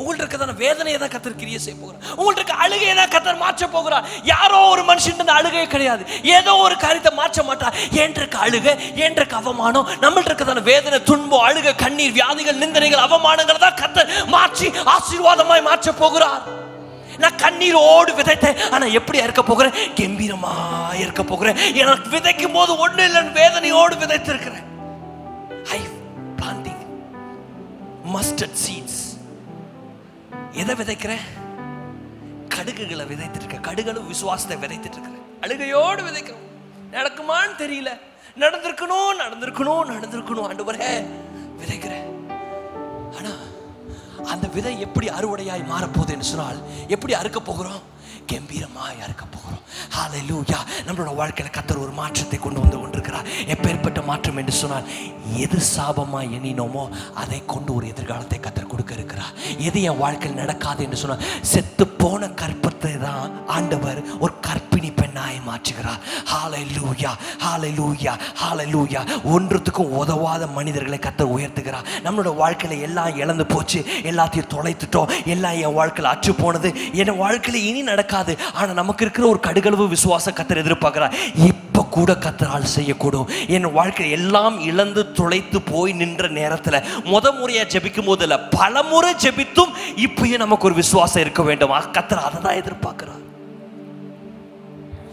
உங்கள்ட்ட இருக்கிறதான வேதனையை தான் கத்தர் கிரியை செய்ய போகிறார். உங்கள்ட்ட இருக்க அழுகையை தான் கத்தர் மாற்ற போகிறார். யாரோ ஒரு மனுஷன் அழுகையே கிடையாது. ஏதோ ஒரு காரியத்தை மாற்ற மாட்டார். ஏன் இருக்க அழுகை, ஏன் இருக்க அவமானம், நம்மள்ட்ட இருக்கிறதான வேதனை, துன்பம், அழுகை, கண்ணீர், வியாதிகள், நிந்தனைகள், அவமானங்களை தான் கத்தர் மாற்றி ஆசீர்வாதமாய் மாற்ற போகிறார். நான் கண்ணீரோடு விதைத்தேன், ஆனா எப்படியா இருக்க போகிறேன்? கம்பீரமா இருக்க போகிறேன். எனக்கு விதைக்கும் போது ஒண்ணு இல்லைன்னு வேதனையோடு விதைத்திருக்கிறேன். I planting mustard seeds. எதை விதைக்கிறேன்? கடுகுகளை விதைத்துட்டு இருக்க. கடுகளும் விசுவாசத்தை விதைத்துட்டு இருக்கிறேன். அழுகையோடு விதைக்கிறோம். நடக்குமான்னு தெரியல. நடந்திருக்கணும் ஆண்டவரே விதைக்கிறேன். ஆனா அந்த விதை எப்படி அறுவடையாய் மாறப்போகுதுன்னு சொன்னால் எப்படி அறுக்க போகிறோம்? கம்பீரமாய் அறுக்க போகிறோம். ஹல்லேலூயா. நம்மளோட வாழ்க்கையில கத்தர் ஒரு மாற்றத்தை கொண்டு வந்து கொண்டிருக்கிறார். எப்பேற்பட்ட மாற்றம் என்று சொன்னால், எது சாபமா எண்ணினோமோ அதை கொண்டு ஒரு எதிர்காலத்தை கத்தர் கொடுக்க இருக்கிறார். எது என் வாழ்க்கையில் நடக்காது என்று சொன்னால், செத்து போன கற்பத்தை தான் ஆண்டவர் ஒரு கற்பிணி பெண்ணாய் மாற்றுகிறார். ஹல்லேலூயா, ஹல்லேலூயா, ஹல்லேலூயா. ஒன்றுத்துக்கும் உதவாத மனிதர்களை கத்தர் உயர்த்துகிறார். நம்மளோட வாழ்க்கையில எல்லாம் இழந்து போச்சு, எல்லாத்தையும் தொலைத்துட்டோம், எல்லாம் என் வாழ்க்கையில் அச்சு போனது, என் வாழ்க்கையில இனி நடக்காது. ஆனா நமக்கு இருக்கிற ஒரு கடுகளவு விசுவாச கத்தர் எதிர்பார்க்கிறார். இப்ப கூட கத்தரால் செய்யக்கூடும். என் வாழ்க்கையை எல்லாம் இழந்து துளைத்து போய் நின்ற நேரத்தில் முத முறையா ஜெபிக்கும் போது இல்ல, பல முறை ஜெபித்தும் இப்பயே நமக்கு ஒரு விசுவாசம் இருக்க வேண்டும். கத்தர் அதை தான் எதிர்பார்க்கிறார்.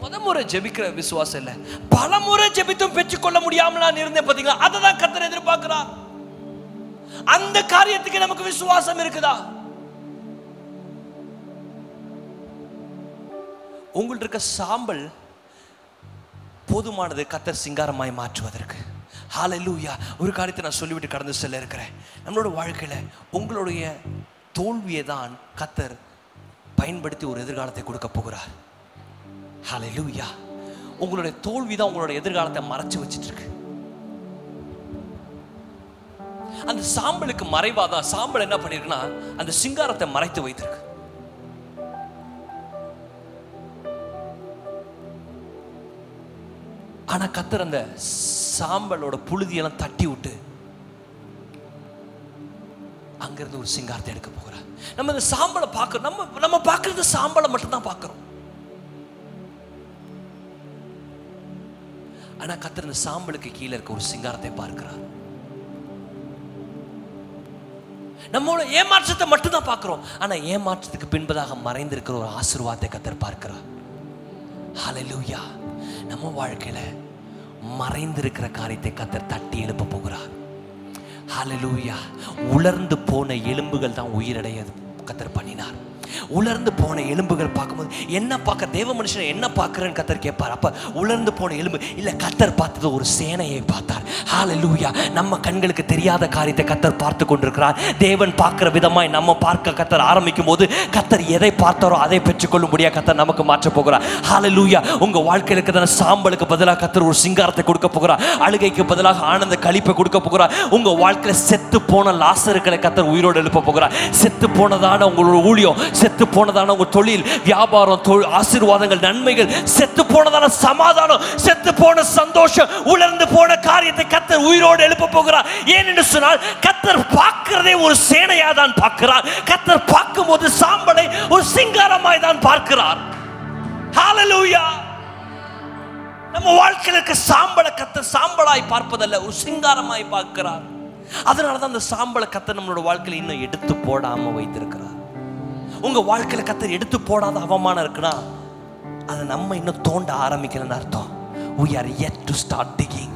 முத முறை ஜெபிக்கிற விசுவாசம் இல்ல, பல முறை ஜெபித்தும் பெற்றுக்கொள்ள முடியாமல் நான் இருந்தேன் பாத்தீங்களா? அதை தான் கத்தர் எதிர்பார்க்கிறார். அந்த காரியத்துக்கு நமக்கு விசுவாசம் இருக்குதா? உங்கள்ட்ட இருக்க சாம்பல் போதுமானது கத்தர் சிங்காரமாய் மாற்றுவதற்கு. ஹல்லேலூயா. ஒரு காரியத்தை நான் சொல்லிவிட்டு கடந்து செல்ல இருக்கிறேன். நம்மளோட வாழ்க்கையில் உங்களுடைய தோல்வியை தான் கத்தர் பயன்படுத்தி ஒரு எதிர்காலத்தை கொடுக்க போகிறார். ஹல்லேலூயா. உங்களுடைய தோல்வி தான் உங்களுடைய எதிர்காலத்தை மறைச்சு வச்சுட்டு இருக்கு. அந்த சாம்பலுக்கு மறைவாதான் சாம்பல் என்ன பண்ணிருக்குன்னா அந்த சிங்காரத்தை மறைத்து வைத்திருக்கு. ஆனா கத்தர் அந்த சாம்பலோட புழுதியெல்லாம் தட்டி விட்டு அங்கிருந்து ஒரு சிங்காரத்தை எடுக்க போகிறார். நம்ம இந்த சாம்பலை பார்க்கிறோம். நம்ம பார்க்கறது சாம்பலை மட்டும்தான் பார்க்கிறோம். ஆனா கர்த்தர் இந்த சாம்பலுக்கு கீழே இருக்க ஒரு சிங்காரத்தை பார்க்கிறார். நம்மளோட ஏமாற்றத்தை மட்டும்தான் பார்க்கிறோம். ஆனா ஏமாற்றத்துக்கு பின்பதாக மறைந்திருக்கிற ஒரு ஆசீர்வாதத்தை கர்த்தர் பார்க்கிறார். ஹல்லேலூயா. நம்ம வாழ்க்கையில மறைந்திருக்கிற காரியத்தை கர்த்தர் தட்டி எழுப்ப போகிறார். ஹல்லேலூயா. உலர்ந்து போன எலும்புகள் தான் உயிரடைய கர்த்தர் பண்ணினார். உலர்ந்து போன எலும்புகள் பார்க்கும்போது என்ன பார்க்க தேவ மனுஷன் என்ன பார்க்கிறேன்னு கர்த்தர் கேட்பார். அப்ப உலர்ந்து போன எலும்பு இல்ல, கர்த்தர் பார்த்தது ஒரு சேனையை பார்த்தார். ஹல்லேலூயா. நம்ம கண்களுக்கு தெரியாத காரியத்தை கர்த்தர் பார்த்து கொண்டிருக்கிறார். தேவன் பார்க்கிற விதமாய் நம்ம பார்க்க கர்த்தர் ஆரம்பிக்கும் போது கர்த்தர் எதை பார்த்தாரோ அதை பெற்றுக்கொள்ள முடியா கர்த்தர் நமக்கு மாற்ற போகிறார். ஹல்லேலூயா. உங்க வாழ்க்கையில் இருக்கிற சாம்பலுக்கு பதிலாக கர்த்தர் ஒரு சிங்காரத்தை கொடுக்க போகிறார். அழுகைக்கு பதிலாக ஆனந்த களிப்பை கொடுக்க போகிறார். உங்க வாழ்க்கையில செத்து போன லாசருக்களை கர்த்தர் உயிரோடு எழுப்ப போகிறார். செத்து போனதான உங்களோட ஊழியம், செத்து போனதான உங்க தொழில், வியாபாரம், ஆசீர்வாதங்கள், நன்மைகள், செத்து போனதான சமாதானம், செத்து போன சந்தோஷம், உலர்ந்து போன காரியத்தை கர்த்தர் உயிரோடு எழுப்ப போகிறார். ஏன் என்று சொன்னால் கர்த்தர் பார்க்கிறதே ஒரு சேனையா தான் பார்க்கிறார். கர்த்தர் பார்க்கும் போது சாம்பலை ஒரு சிங்காரமாய் தான் பார்க்கிறார். ஹல்லேலூயா. நம்ம வாழ்க்கையில சாம்பலை கர்த்தர் சாம்பலாய் பார்ப்பதல்ல, ஒரு சிங்காரமாய் பார்க்கிறார். அதனாலதான் அந்த சாம்பலை கர்த்தர் நம்மளோட வாழ்க்கையில இன்னும் எடுத்து போடாம வைத்திருக்கிறார். உங்க வாழ்க்கையில கர்த்தர் எடுத்து போடாத அவமானம் இருக்குன்னா அதை நம்ம இன்னும் தோண்ட ஆரம்பிக்கலன்னு அர்த்தம். We are yet to start digging.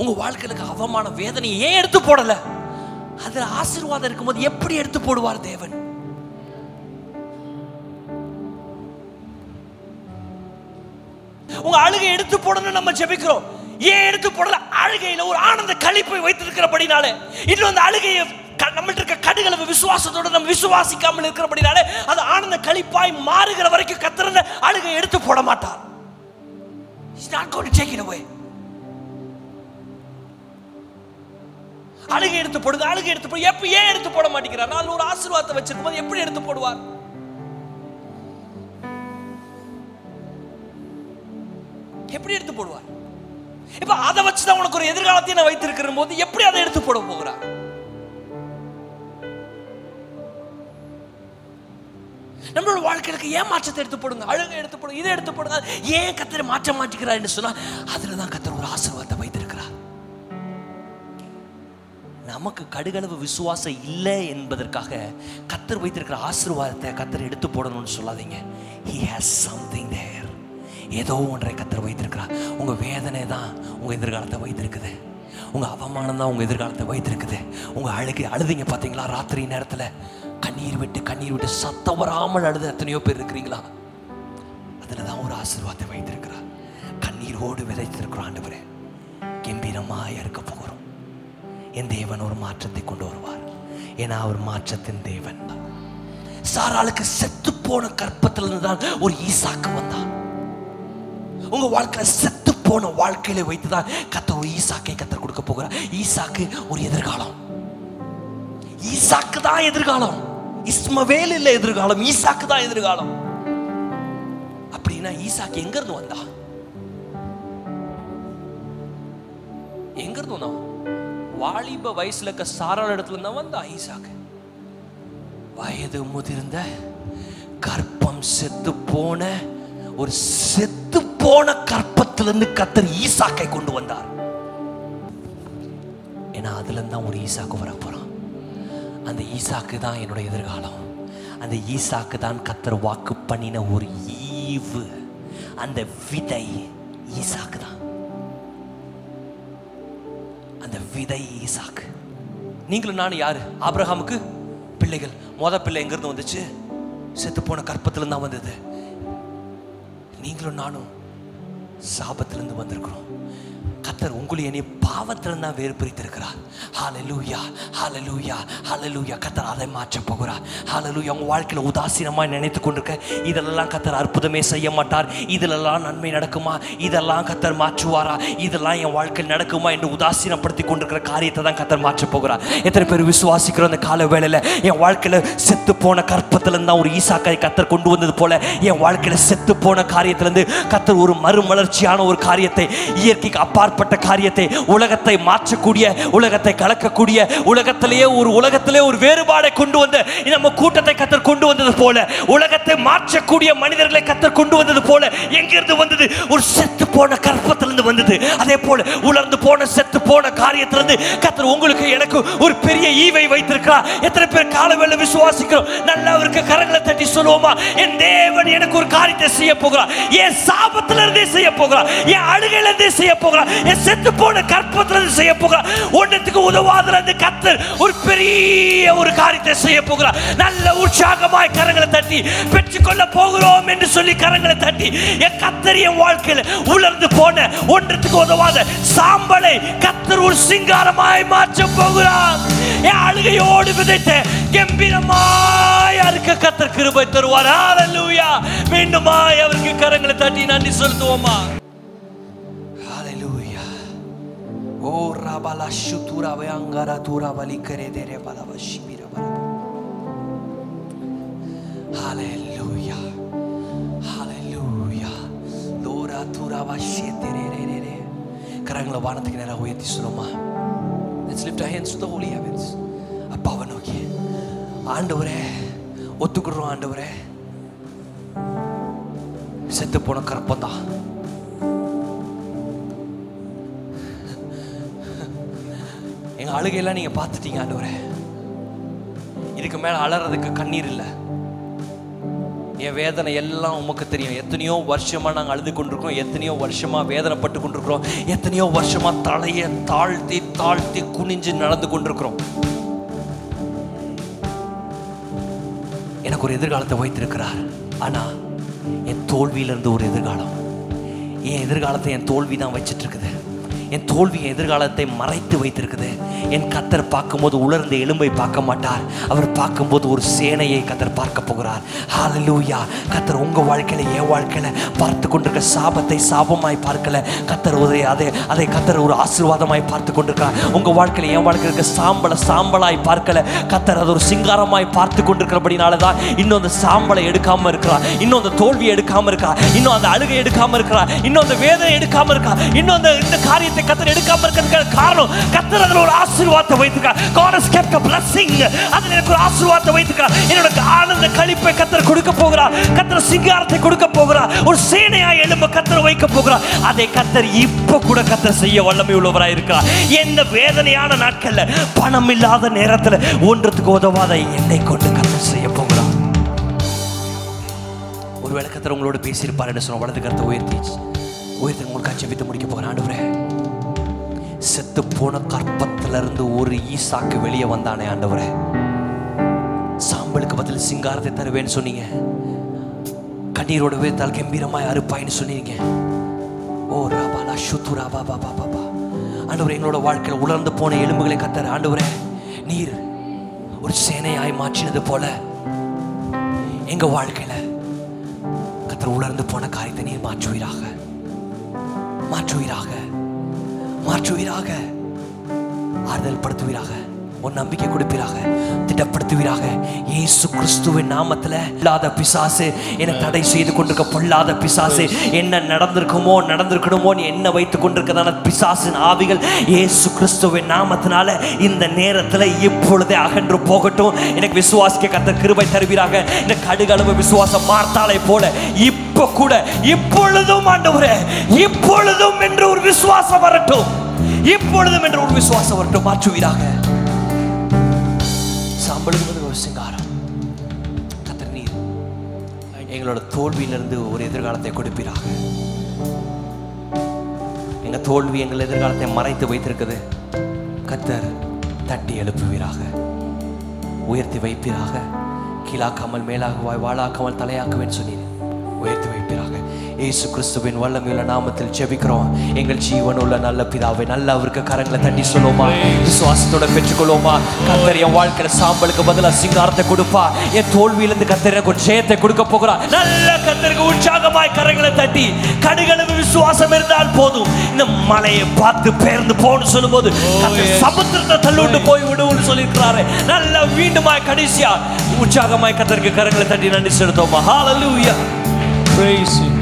உங்க வாழ்க்கையில அவமான வேதனை ஏன் எடுத்து போடல? அதுல ஆசீர்வாதம் இருக்கும்போது எப்படி எடுத்து போடுவார் தேவன்? உங்க அழுகை எடுத்து போடணும் நம்ம ஜெபிக்கிறோம். ஏன் எடுத்து போடல? அழுகையில ஒரு ஆனந்த களிப்பை வைத்திருக்கிறபடினால இன்னும் அந்த அழுகையை நம்மளுக்கு கடுகளவு விசுவாசத்தோடு நம்ம விசுவாசிக்காமல் இருக்கிறபடினாலே அது ஆனந்த களிப்பாய் மாறுகிற வரைக்கும் கர்த்தர் அழுகை எடுத்து போட மாட்டார். He's not going to take it away. அழுகை எடுத்து போடுது, அழுகை எடுத்து போடு. எப்ப ஏன் எடுத்து போட மாட்டேங்கிறார்? நான் ஒரு ஆசீர்வாதத்தை வச்சிருக்கும்போது எப்படி எடுத்து போடுவார்? எப்படி எடுத்து போடுவார்? இப்ப அதை வச்சுதான் உனக்கு ஒரு எதிர்காலத்தை நான் வைத்திருக்கிற போது எப்படி அதை எடுத்து போட போகிறார்? நம்மளோட வாழ்க்கைக்கு ஏமாற்றத்தை எடுத்து போடுங்க, அழுகை எடுத்து போடுங்க, இதை எடுத்து போடுங்க. ஏன் கர்த்தர் மாற்ற மாட்டேங்கிறார் சொன்னா அதுல தான் கர்த்தர் ஒரு ஆசீர்வாதத்தை வைத்திருக்கிறார். நமக்கு கடுகளவு விசுவாசம் இல்லை என்பதற்காக கர்த்தர் வைத்திருக்கிற ஆசீர்வாதத்தை கர்த்தர் எடுத்து போடணும்னு சொல்லாதீங்க. He has something there. ஏதோ ஒன்றை கர்த்தர் வைத்திருக்கிறார். உங்க வேதனை தான் உங்க எதிர்காலத்தை வைத்திருக்குது. உங்க அவமானம் தான் உங்க எதிர்காலத்தை வைத்திருக்குது. உங்க அழுதிங்க பாத்தீங்களா? ராத்திரி நேரத்துல கண்ணீர் விட்டு சத்தம் வராமல் அழுது எத்தனையோ பேர் இருக்கிறீங்களா? அதுலதான் ஒரு ஆசீர்வாதத்தை வைத்திருக்கிறார். கண்ணீரோடு விதைத்திருக்கிறோம். ஆண்டவரே, கம்பீரமாய் இருக்க போகிறோம். என் தேவன் ஒரு மாற்றத்தை கொண்டு வருவார். ஏன்னா அவர் மாற்றத்தின் தேவன். சாராளுக்கு செத்து போன கற்பத்திலிருந்துதான் ஒரு ஈசாக்கு வந்தான். உங்க வாழ்க்கையில செத்து போன வாழ்க்கையில வைத்துதான் கர்த்தர் ஒரு ஈசாக்கை கர்த்தர் கொடுக்க போகிறார். ஈசாக்கு ஒரு எதிர்காலம். ஈசாக்கு தான் எதிர்காலம். இஸ்மவேல் இல்ல எதிர்காலம், ஈசாக்கு தான் எதிர்காலம். அப்படின்னா ஈசாக்கு எங்க இருந்து வந்தா? எங்க இருந்து வந்தா? வாலிப வயசுல இருக்க சாராள் இடத்துல இருந்தா வந்தா ஈசாக்கு. வயது முதிர்ந்த கற்பம் செத்து போன ஒரு செத்து போன கற்பத்திலிருந்து கர்த்தர் ஈசாக்கை கொண்டு வந்தார். ஏன்னா அதுல இருந்தா ஒரு ஈசாக்கு வர போறான். அந்த ஈசாக்கு தான் என்னோட எதிர்காலம். அந்த ஈசாக்கு தான் கர்த்தர் வாக்கு பண்ணின ஒரு ஈவு. அந்த விதை ஈசாக்கு தான். அந்த விதை ஈசாக்கு. நீங்களும் நானும் யாரு? ஆபிரகாமுக்கு பிள்ளைகள். பிள்ளை எங்கிருந்து வந்துச்சு? செத்து போன கற்பத்திலிருந்து தான் வந்தது. நீங்களும் நானும் சாபத்திலிருந்து வந்திருக்கிறோம். கர்த்தர் உங்களை என்னை பாவத்திலிருந்து தான் வேறு பிரித்திருக்கிறார். ஹல்லேலூயா, ஹல்லேலூயா, ஹல்லேலூயா. கர்த்தர் அதை மாற்ற போகிறார். ஹல்லேலூயா. உங்கள் வாழ்க்கையில் உதாசீனமாக நினைத்து கொண்டிருக்க இதெல்லாம் கர்த்தர் அற்புதமே செய்ய மாட்டார், இதெல்லாம் நன்மை நடக்குமா, இதெல்லாம் கர்த்தர் மாற்றுவாரா, இதெல்லாம் என் வாழ்க்கையில் நடக்குமா என்று உதாசீனப்படுத்தி கொண்டிருக்கிற காரியத்தை தான் கர்த்தர் மாற்ற போகிறார். எத்தனை பேர் விசுவாசிக்கிறோம்? அந்த கால வேளையில் என் வாழ்க்கையில் செத்து போன கற்பத்திலிருந்து தான் ஒரு ஈசாக்கை கர்த்தர் கொண்டு வந்தது போல என் வாழ்க்கையில் செத்து போன காரியத்திலிருந்து கர்த்தர் ஒரு மறுமலர்ச்சி புகழ்ச்சியான ஒரு காரியத்தை, இயற்கைக்கு அப்பாற்பட்ட காரியத்தை, உலகத்தை மாற்றக்கூடிய, உலகத்தை கலக்கக்கூடிய, உலகத்திலேயே ஒரு வேறுபாடை கொண்டு வந்த நம்ம கூட்டத்தை கத்தர் கொண்டு வந்தது போல, உலகத்தை மாற்றக்கூடிய மனிதர்களை கத்தர் கொண்டு வந்தது போல, எங்கிருந்து வந்தது? ஒரு செத்து போன கற்பத்திலிருந்து வந்தது. அதே போல உலர்ந்து போன செத்து போன காரியத்திலிருந்து கத்தர் உங்களுக்கு எனக்கு ஒரு பெரிய ஈவை வைத்திருக்கிறார். எத்தனை பேர் காலவேளை விசுவாசிக்கிறோம்? நல்லா அவருக்கு கரங்களை தட்டி சொல்லுவோமா, என் தேவன் எனக்கு ஒரு காரியத்தை செய்ய போகிறார், என் சாபத்திலிருந்தே செய்ய போகிறார், என் அழுகையிலிருந்தே செய்ய போகிறார், என் செத்து போன கற்பத்திலிருந்து செய்ய போகிறார், ஒன்றத்துக்கு உதவாதிலிருந்து கத்தர் ஒரு பெரிய ஒரு காரியத்தை செய்ய போகிறார். நல்ல உற்சாகமாய் கரங்களை தட்டி பெற்றுக்கொள்ள போகிறோம் என்று சொல்லி கரங்களை தட்டி, என் கத்தர் என் வாழ்க்கையில் உலர்ந்து போன ஒன்றத்துக்கு உதவாத சாம்பலை கத்தர் ஒரு சிங்காரமாய் மாற்ற போகிறார். என் அழுகையோடு விதைத்த கம்பீரமாய் அறுக்க கத்தர் கிருபை தருவார். ஹல்லேலூயா. மீண்டுமாய் அவருக்கு கரங்களை தட்டி நன்றி செலுத்துவோமா? ஹல்லேலூயா. ஓ ரபலா ஷுதுராவை அங்காரா தூராவலி கரேதேரே பலவஷிபிரபா. ஹல்லேலூயா. ஹல்லேலூயா. லோரா தூராவஷே தேரேரேரே. கரங்களை வானத்துக்கு நேராக உயர்த்தி சொல்லுமா? Let's lift our hands to the holy heavens. அப்பாவை நோக்கி, ஆண்டவரே ஒத்துக்கிறோம், ஆண்டவரே செத்து போன கற்பந்தான், எங்க அழுகையெல்லாம் நீங்க பார்த்துட்டீங்க ஆண்டவரே, இதுக்கு மேல அலறதுக்கு கண்ணீர் இல்லை, என் வேதனை எல்லாம் உமக்கு தெரியும். எத்தனையோ வருஷமா நாங்கள் அழுது கொண்டிருக்கிறோம், எத்தனையோ வருஷமா வேதனைப்பட்டு கொண்டிருக்கிறோம், எத்தனையோ வருஷமா தலையை தாழ்த்தி தாழ்த்தி குனிஞ்சு நடந்து கொண்டிருக்கிறோம். எனக்கு ஒரு எதிர்காலத்தை வைத்திருக்கிறார், ஆனா என் தோல்வியிலிருந்து ஒரு எதிர்காலம், என் எதிர்காலத்தை என் தோல்வி தான் வச்சிட்டு இருக்குது, என் தோல்வி என் எதிர்காலத்தை மறைத்து வைத்திருக்குது. என் கத்தர் பார்க்கும்போது உலர்ந்த எலும்பை பார்க்க மாட்டார், அவர் பார்க்கும்போது ஒரு சேனையை கத்தர் பார்க்க போகிறார். ஹல்லேலூயா. கத்தர் உங்கள் வாழ்க்கையில், என் வாழ்க்கையில் பார்த்து கொண்டிருக்க சாபத்தை சாபமாய் பார்க்கல, கத்தர் அதை கத்தர் ஒரு ஆசீர்வாதமாய் பார்த்து கொண்டிருக்கிறார். உங்கள் வாழ்க்கையில், என் வாழ்க்கையில் இருக்க சாம்பலை சாம்பலாய் பார்க்கல, கத்தர் அது ஒரு சிங்காரமாய் பார்த்து கொண்டிருக்கிறபடினால தான் இன்னும் அந்த சாம்பலை எடுக்காமல் இருக்கிறார், இன்னும் அந்த தோல்வியை எடுக்காமல் இருக்கிறார், இன்னும் அந்த அழுகை எடுக்காமல் இருக்கிறார், இன்னும் அந்த வேதனை எடுக்காமல் இருக்கிறார், இன்னும் அந்த இந்த காரியத்தை கத்தர் எடுக்காம இருக்கிறதுக்கான காரணம் கத்தர் அதில் ஒரு ஆசீர்வாதத்தை வைத்திருக்கிறார். God has kept a blessing. அதில் எனக்கு ஒரு ஆசீர்வாதத்தை வைத்திருக்கிறார். என்னோட ஆனந்த களிப்பை கத்தர் கொடுக்க போகிறார், கத்தர் சிங்காரத்தை கொடுக்க போகிறார், ஒரு சேனையாய் எழும்ப கத்தர் வைக்க போகிறார். அதை கத்தர் இப்போ கூட கத்தர் செய்ய வல்லமை உள்ளவராக இருக்கிறார். எந்த வேதனையான நாட்கள்ல, பணம் இல்லாத நேரத்தில், ஒன்றத்துக்கு உதவாத என்னை கொண்டு கத்தர் செய்ய போகிறார். ஒருவேளை கத்தர் உங்களோட பேசியிருப்பார் என்று சொன்ன வலது கருத்தை உயர்த்தி உயர்த்தி உங்களுக்கு ஜெபித்து முடிக்க போகிறார். ஆண்டவரே, செத்து போன கற்பத்திலிருந்து ஒரு ஈசாக்கு வெளியே வந்தானே ஆண்டவரே, சாம்பலுக்கு பதில் சிங்காரத்தை தருவேன்னு சொன்னீங்க, கண்ணீரோட வேத்தால் கம்பீரமாய் அறுப்பாயின்னு சொன்னீங்க. ஓ ராபாலா சுத்துரா பாபா பாபா. ஆண்டவரே, எங்களோட வாழ்க்கையில் உலர்ந்து போன எலும்புகளை கத்தர் ஆண்டவரே நீர் ஒரு சேனையாய் மாற்றினது போல எங்க வாழ்க்கையில கத்தர் உலர்ந்து போன காரியத்தை நீர் மாற்றுவீராக, மாற்றுவீராக, மாற்றுவீராக, ஆறுதல் படுத்துவீராக, உன் நம்பிக்கை கொடுப்பீராக, திடப்படுத்துவீராக. இயேசு கிறிஸ்துவின் நாமத்தில் இல்லாத பிசாசு, என்னை தடை செய்து கொண்டிருக்க பொல்லாத பிசாசு, என்ன நடந்திருக்குமோ நடந்திருக்கணுமோ என்ன வைத்து கொண்டிருக்கதான பிசாசின் ஆவிகள் இயேசு கிறிஸ்துவின் நாமத்தினால இந்த நேரத்தில் இப்பொழுதே அகன்று போகட்டும். எனக்கு விசுவாசிக்க கர்த்தர் கிருபை தருவீராக. இந்த கடுகளவு விசுவாசம் மார்த்தாளை போல இப்போ கூட இப்பொழுதும் ஆண்டவரே, இப்பொழுதும் என்று ஒரு விசுவாசம் வரட்டும், இப்பொழுதும் என்று ஒரு விசுவாசம் வரட்டும். மாற்றுவீராக. சிங்காரம் கத்தர் நீர் எங்களோட தோல்வியிலிருந்து ஒரு எதிர்காலத்தை கொடுப்பீராக. எங்க தோல்வி எங்கள் எதிர்காலத்தை மறைத்து வைத்திருக்குது, கத்தர் தட்டி எழுப்புவீராக, உயர்த்தி வைப்பீராக. கீழாக்காமல் மேலாகுவாய், வாழாக்காமல் தலையாக்குவேன்னு சொன்னீர், உயர்த்தி வைப்பீராக. இயேசு கிறிஸ்துவின் வல்லமையுள்ள நாமத்தில் ஜெபிக்கிறோம் எங்கள் ஜீவனுள்ள நல்ல பிதாவை. நல்லா அவருக்கு கரங்களை தட்டி சொல்லுவோமா? விசுவாசத்தோட பெற்றுக்கொள்வோமா? கத்தர் என் வாழ்க்கையில் சாம்பலுக்கு பதிலாக சிங்காரத்தை கொடுப்பா, என் தோல்வியிலிருந்து கத்தர் எனக்கு ஒரு ஜெயத்தை கொடுக்க போகிறார். நல்ல கத்தருக்கு உற்சாகமாய் கரங்களை தட்டி, கடுகளவு விசுவாசம் இருந்தால் போதும், இந்த மலையை பார்த்து பெயர்ந்து போன்னு சொல்லும் போது சமுத்திரத்தை தள்ளுண்டு போய் விடுவோம்னு சொல்லியிருக்கிறாரு. நல்லா மீண்டுமாய் கடைசியா உற்சாகமாய் கத்தருக்கு கரங்களை தட்டி நன்றி செலுத்தோமா? ஹல்லேலூயா.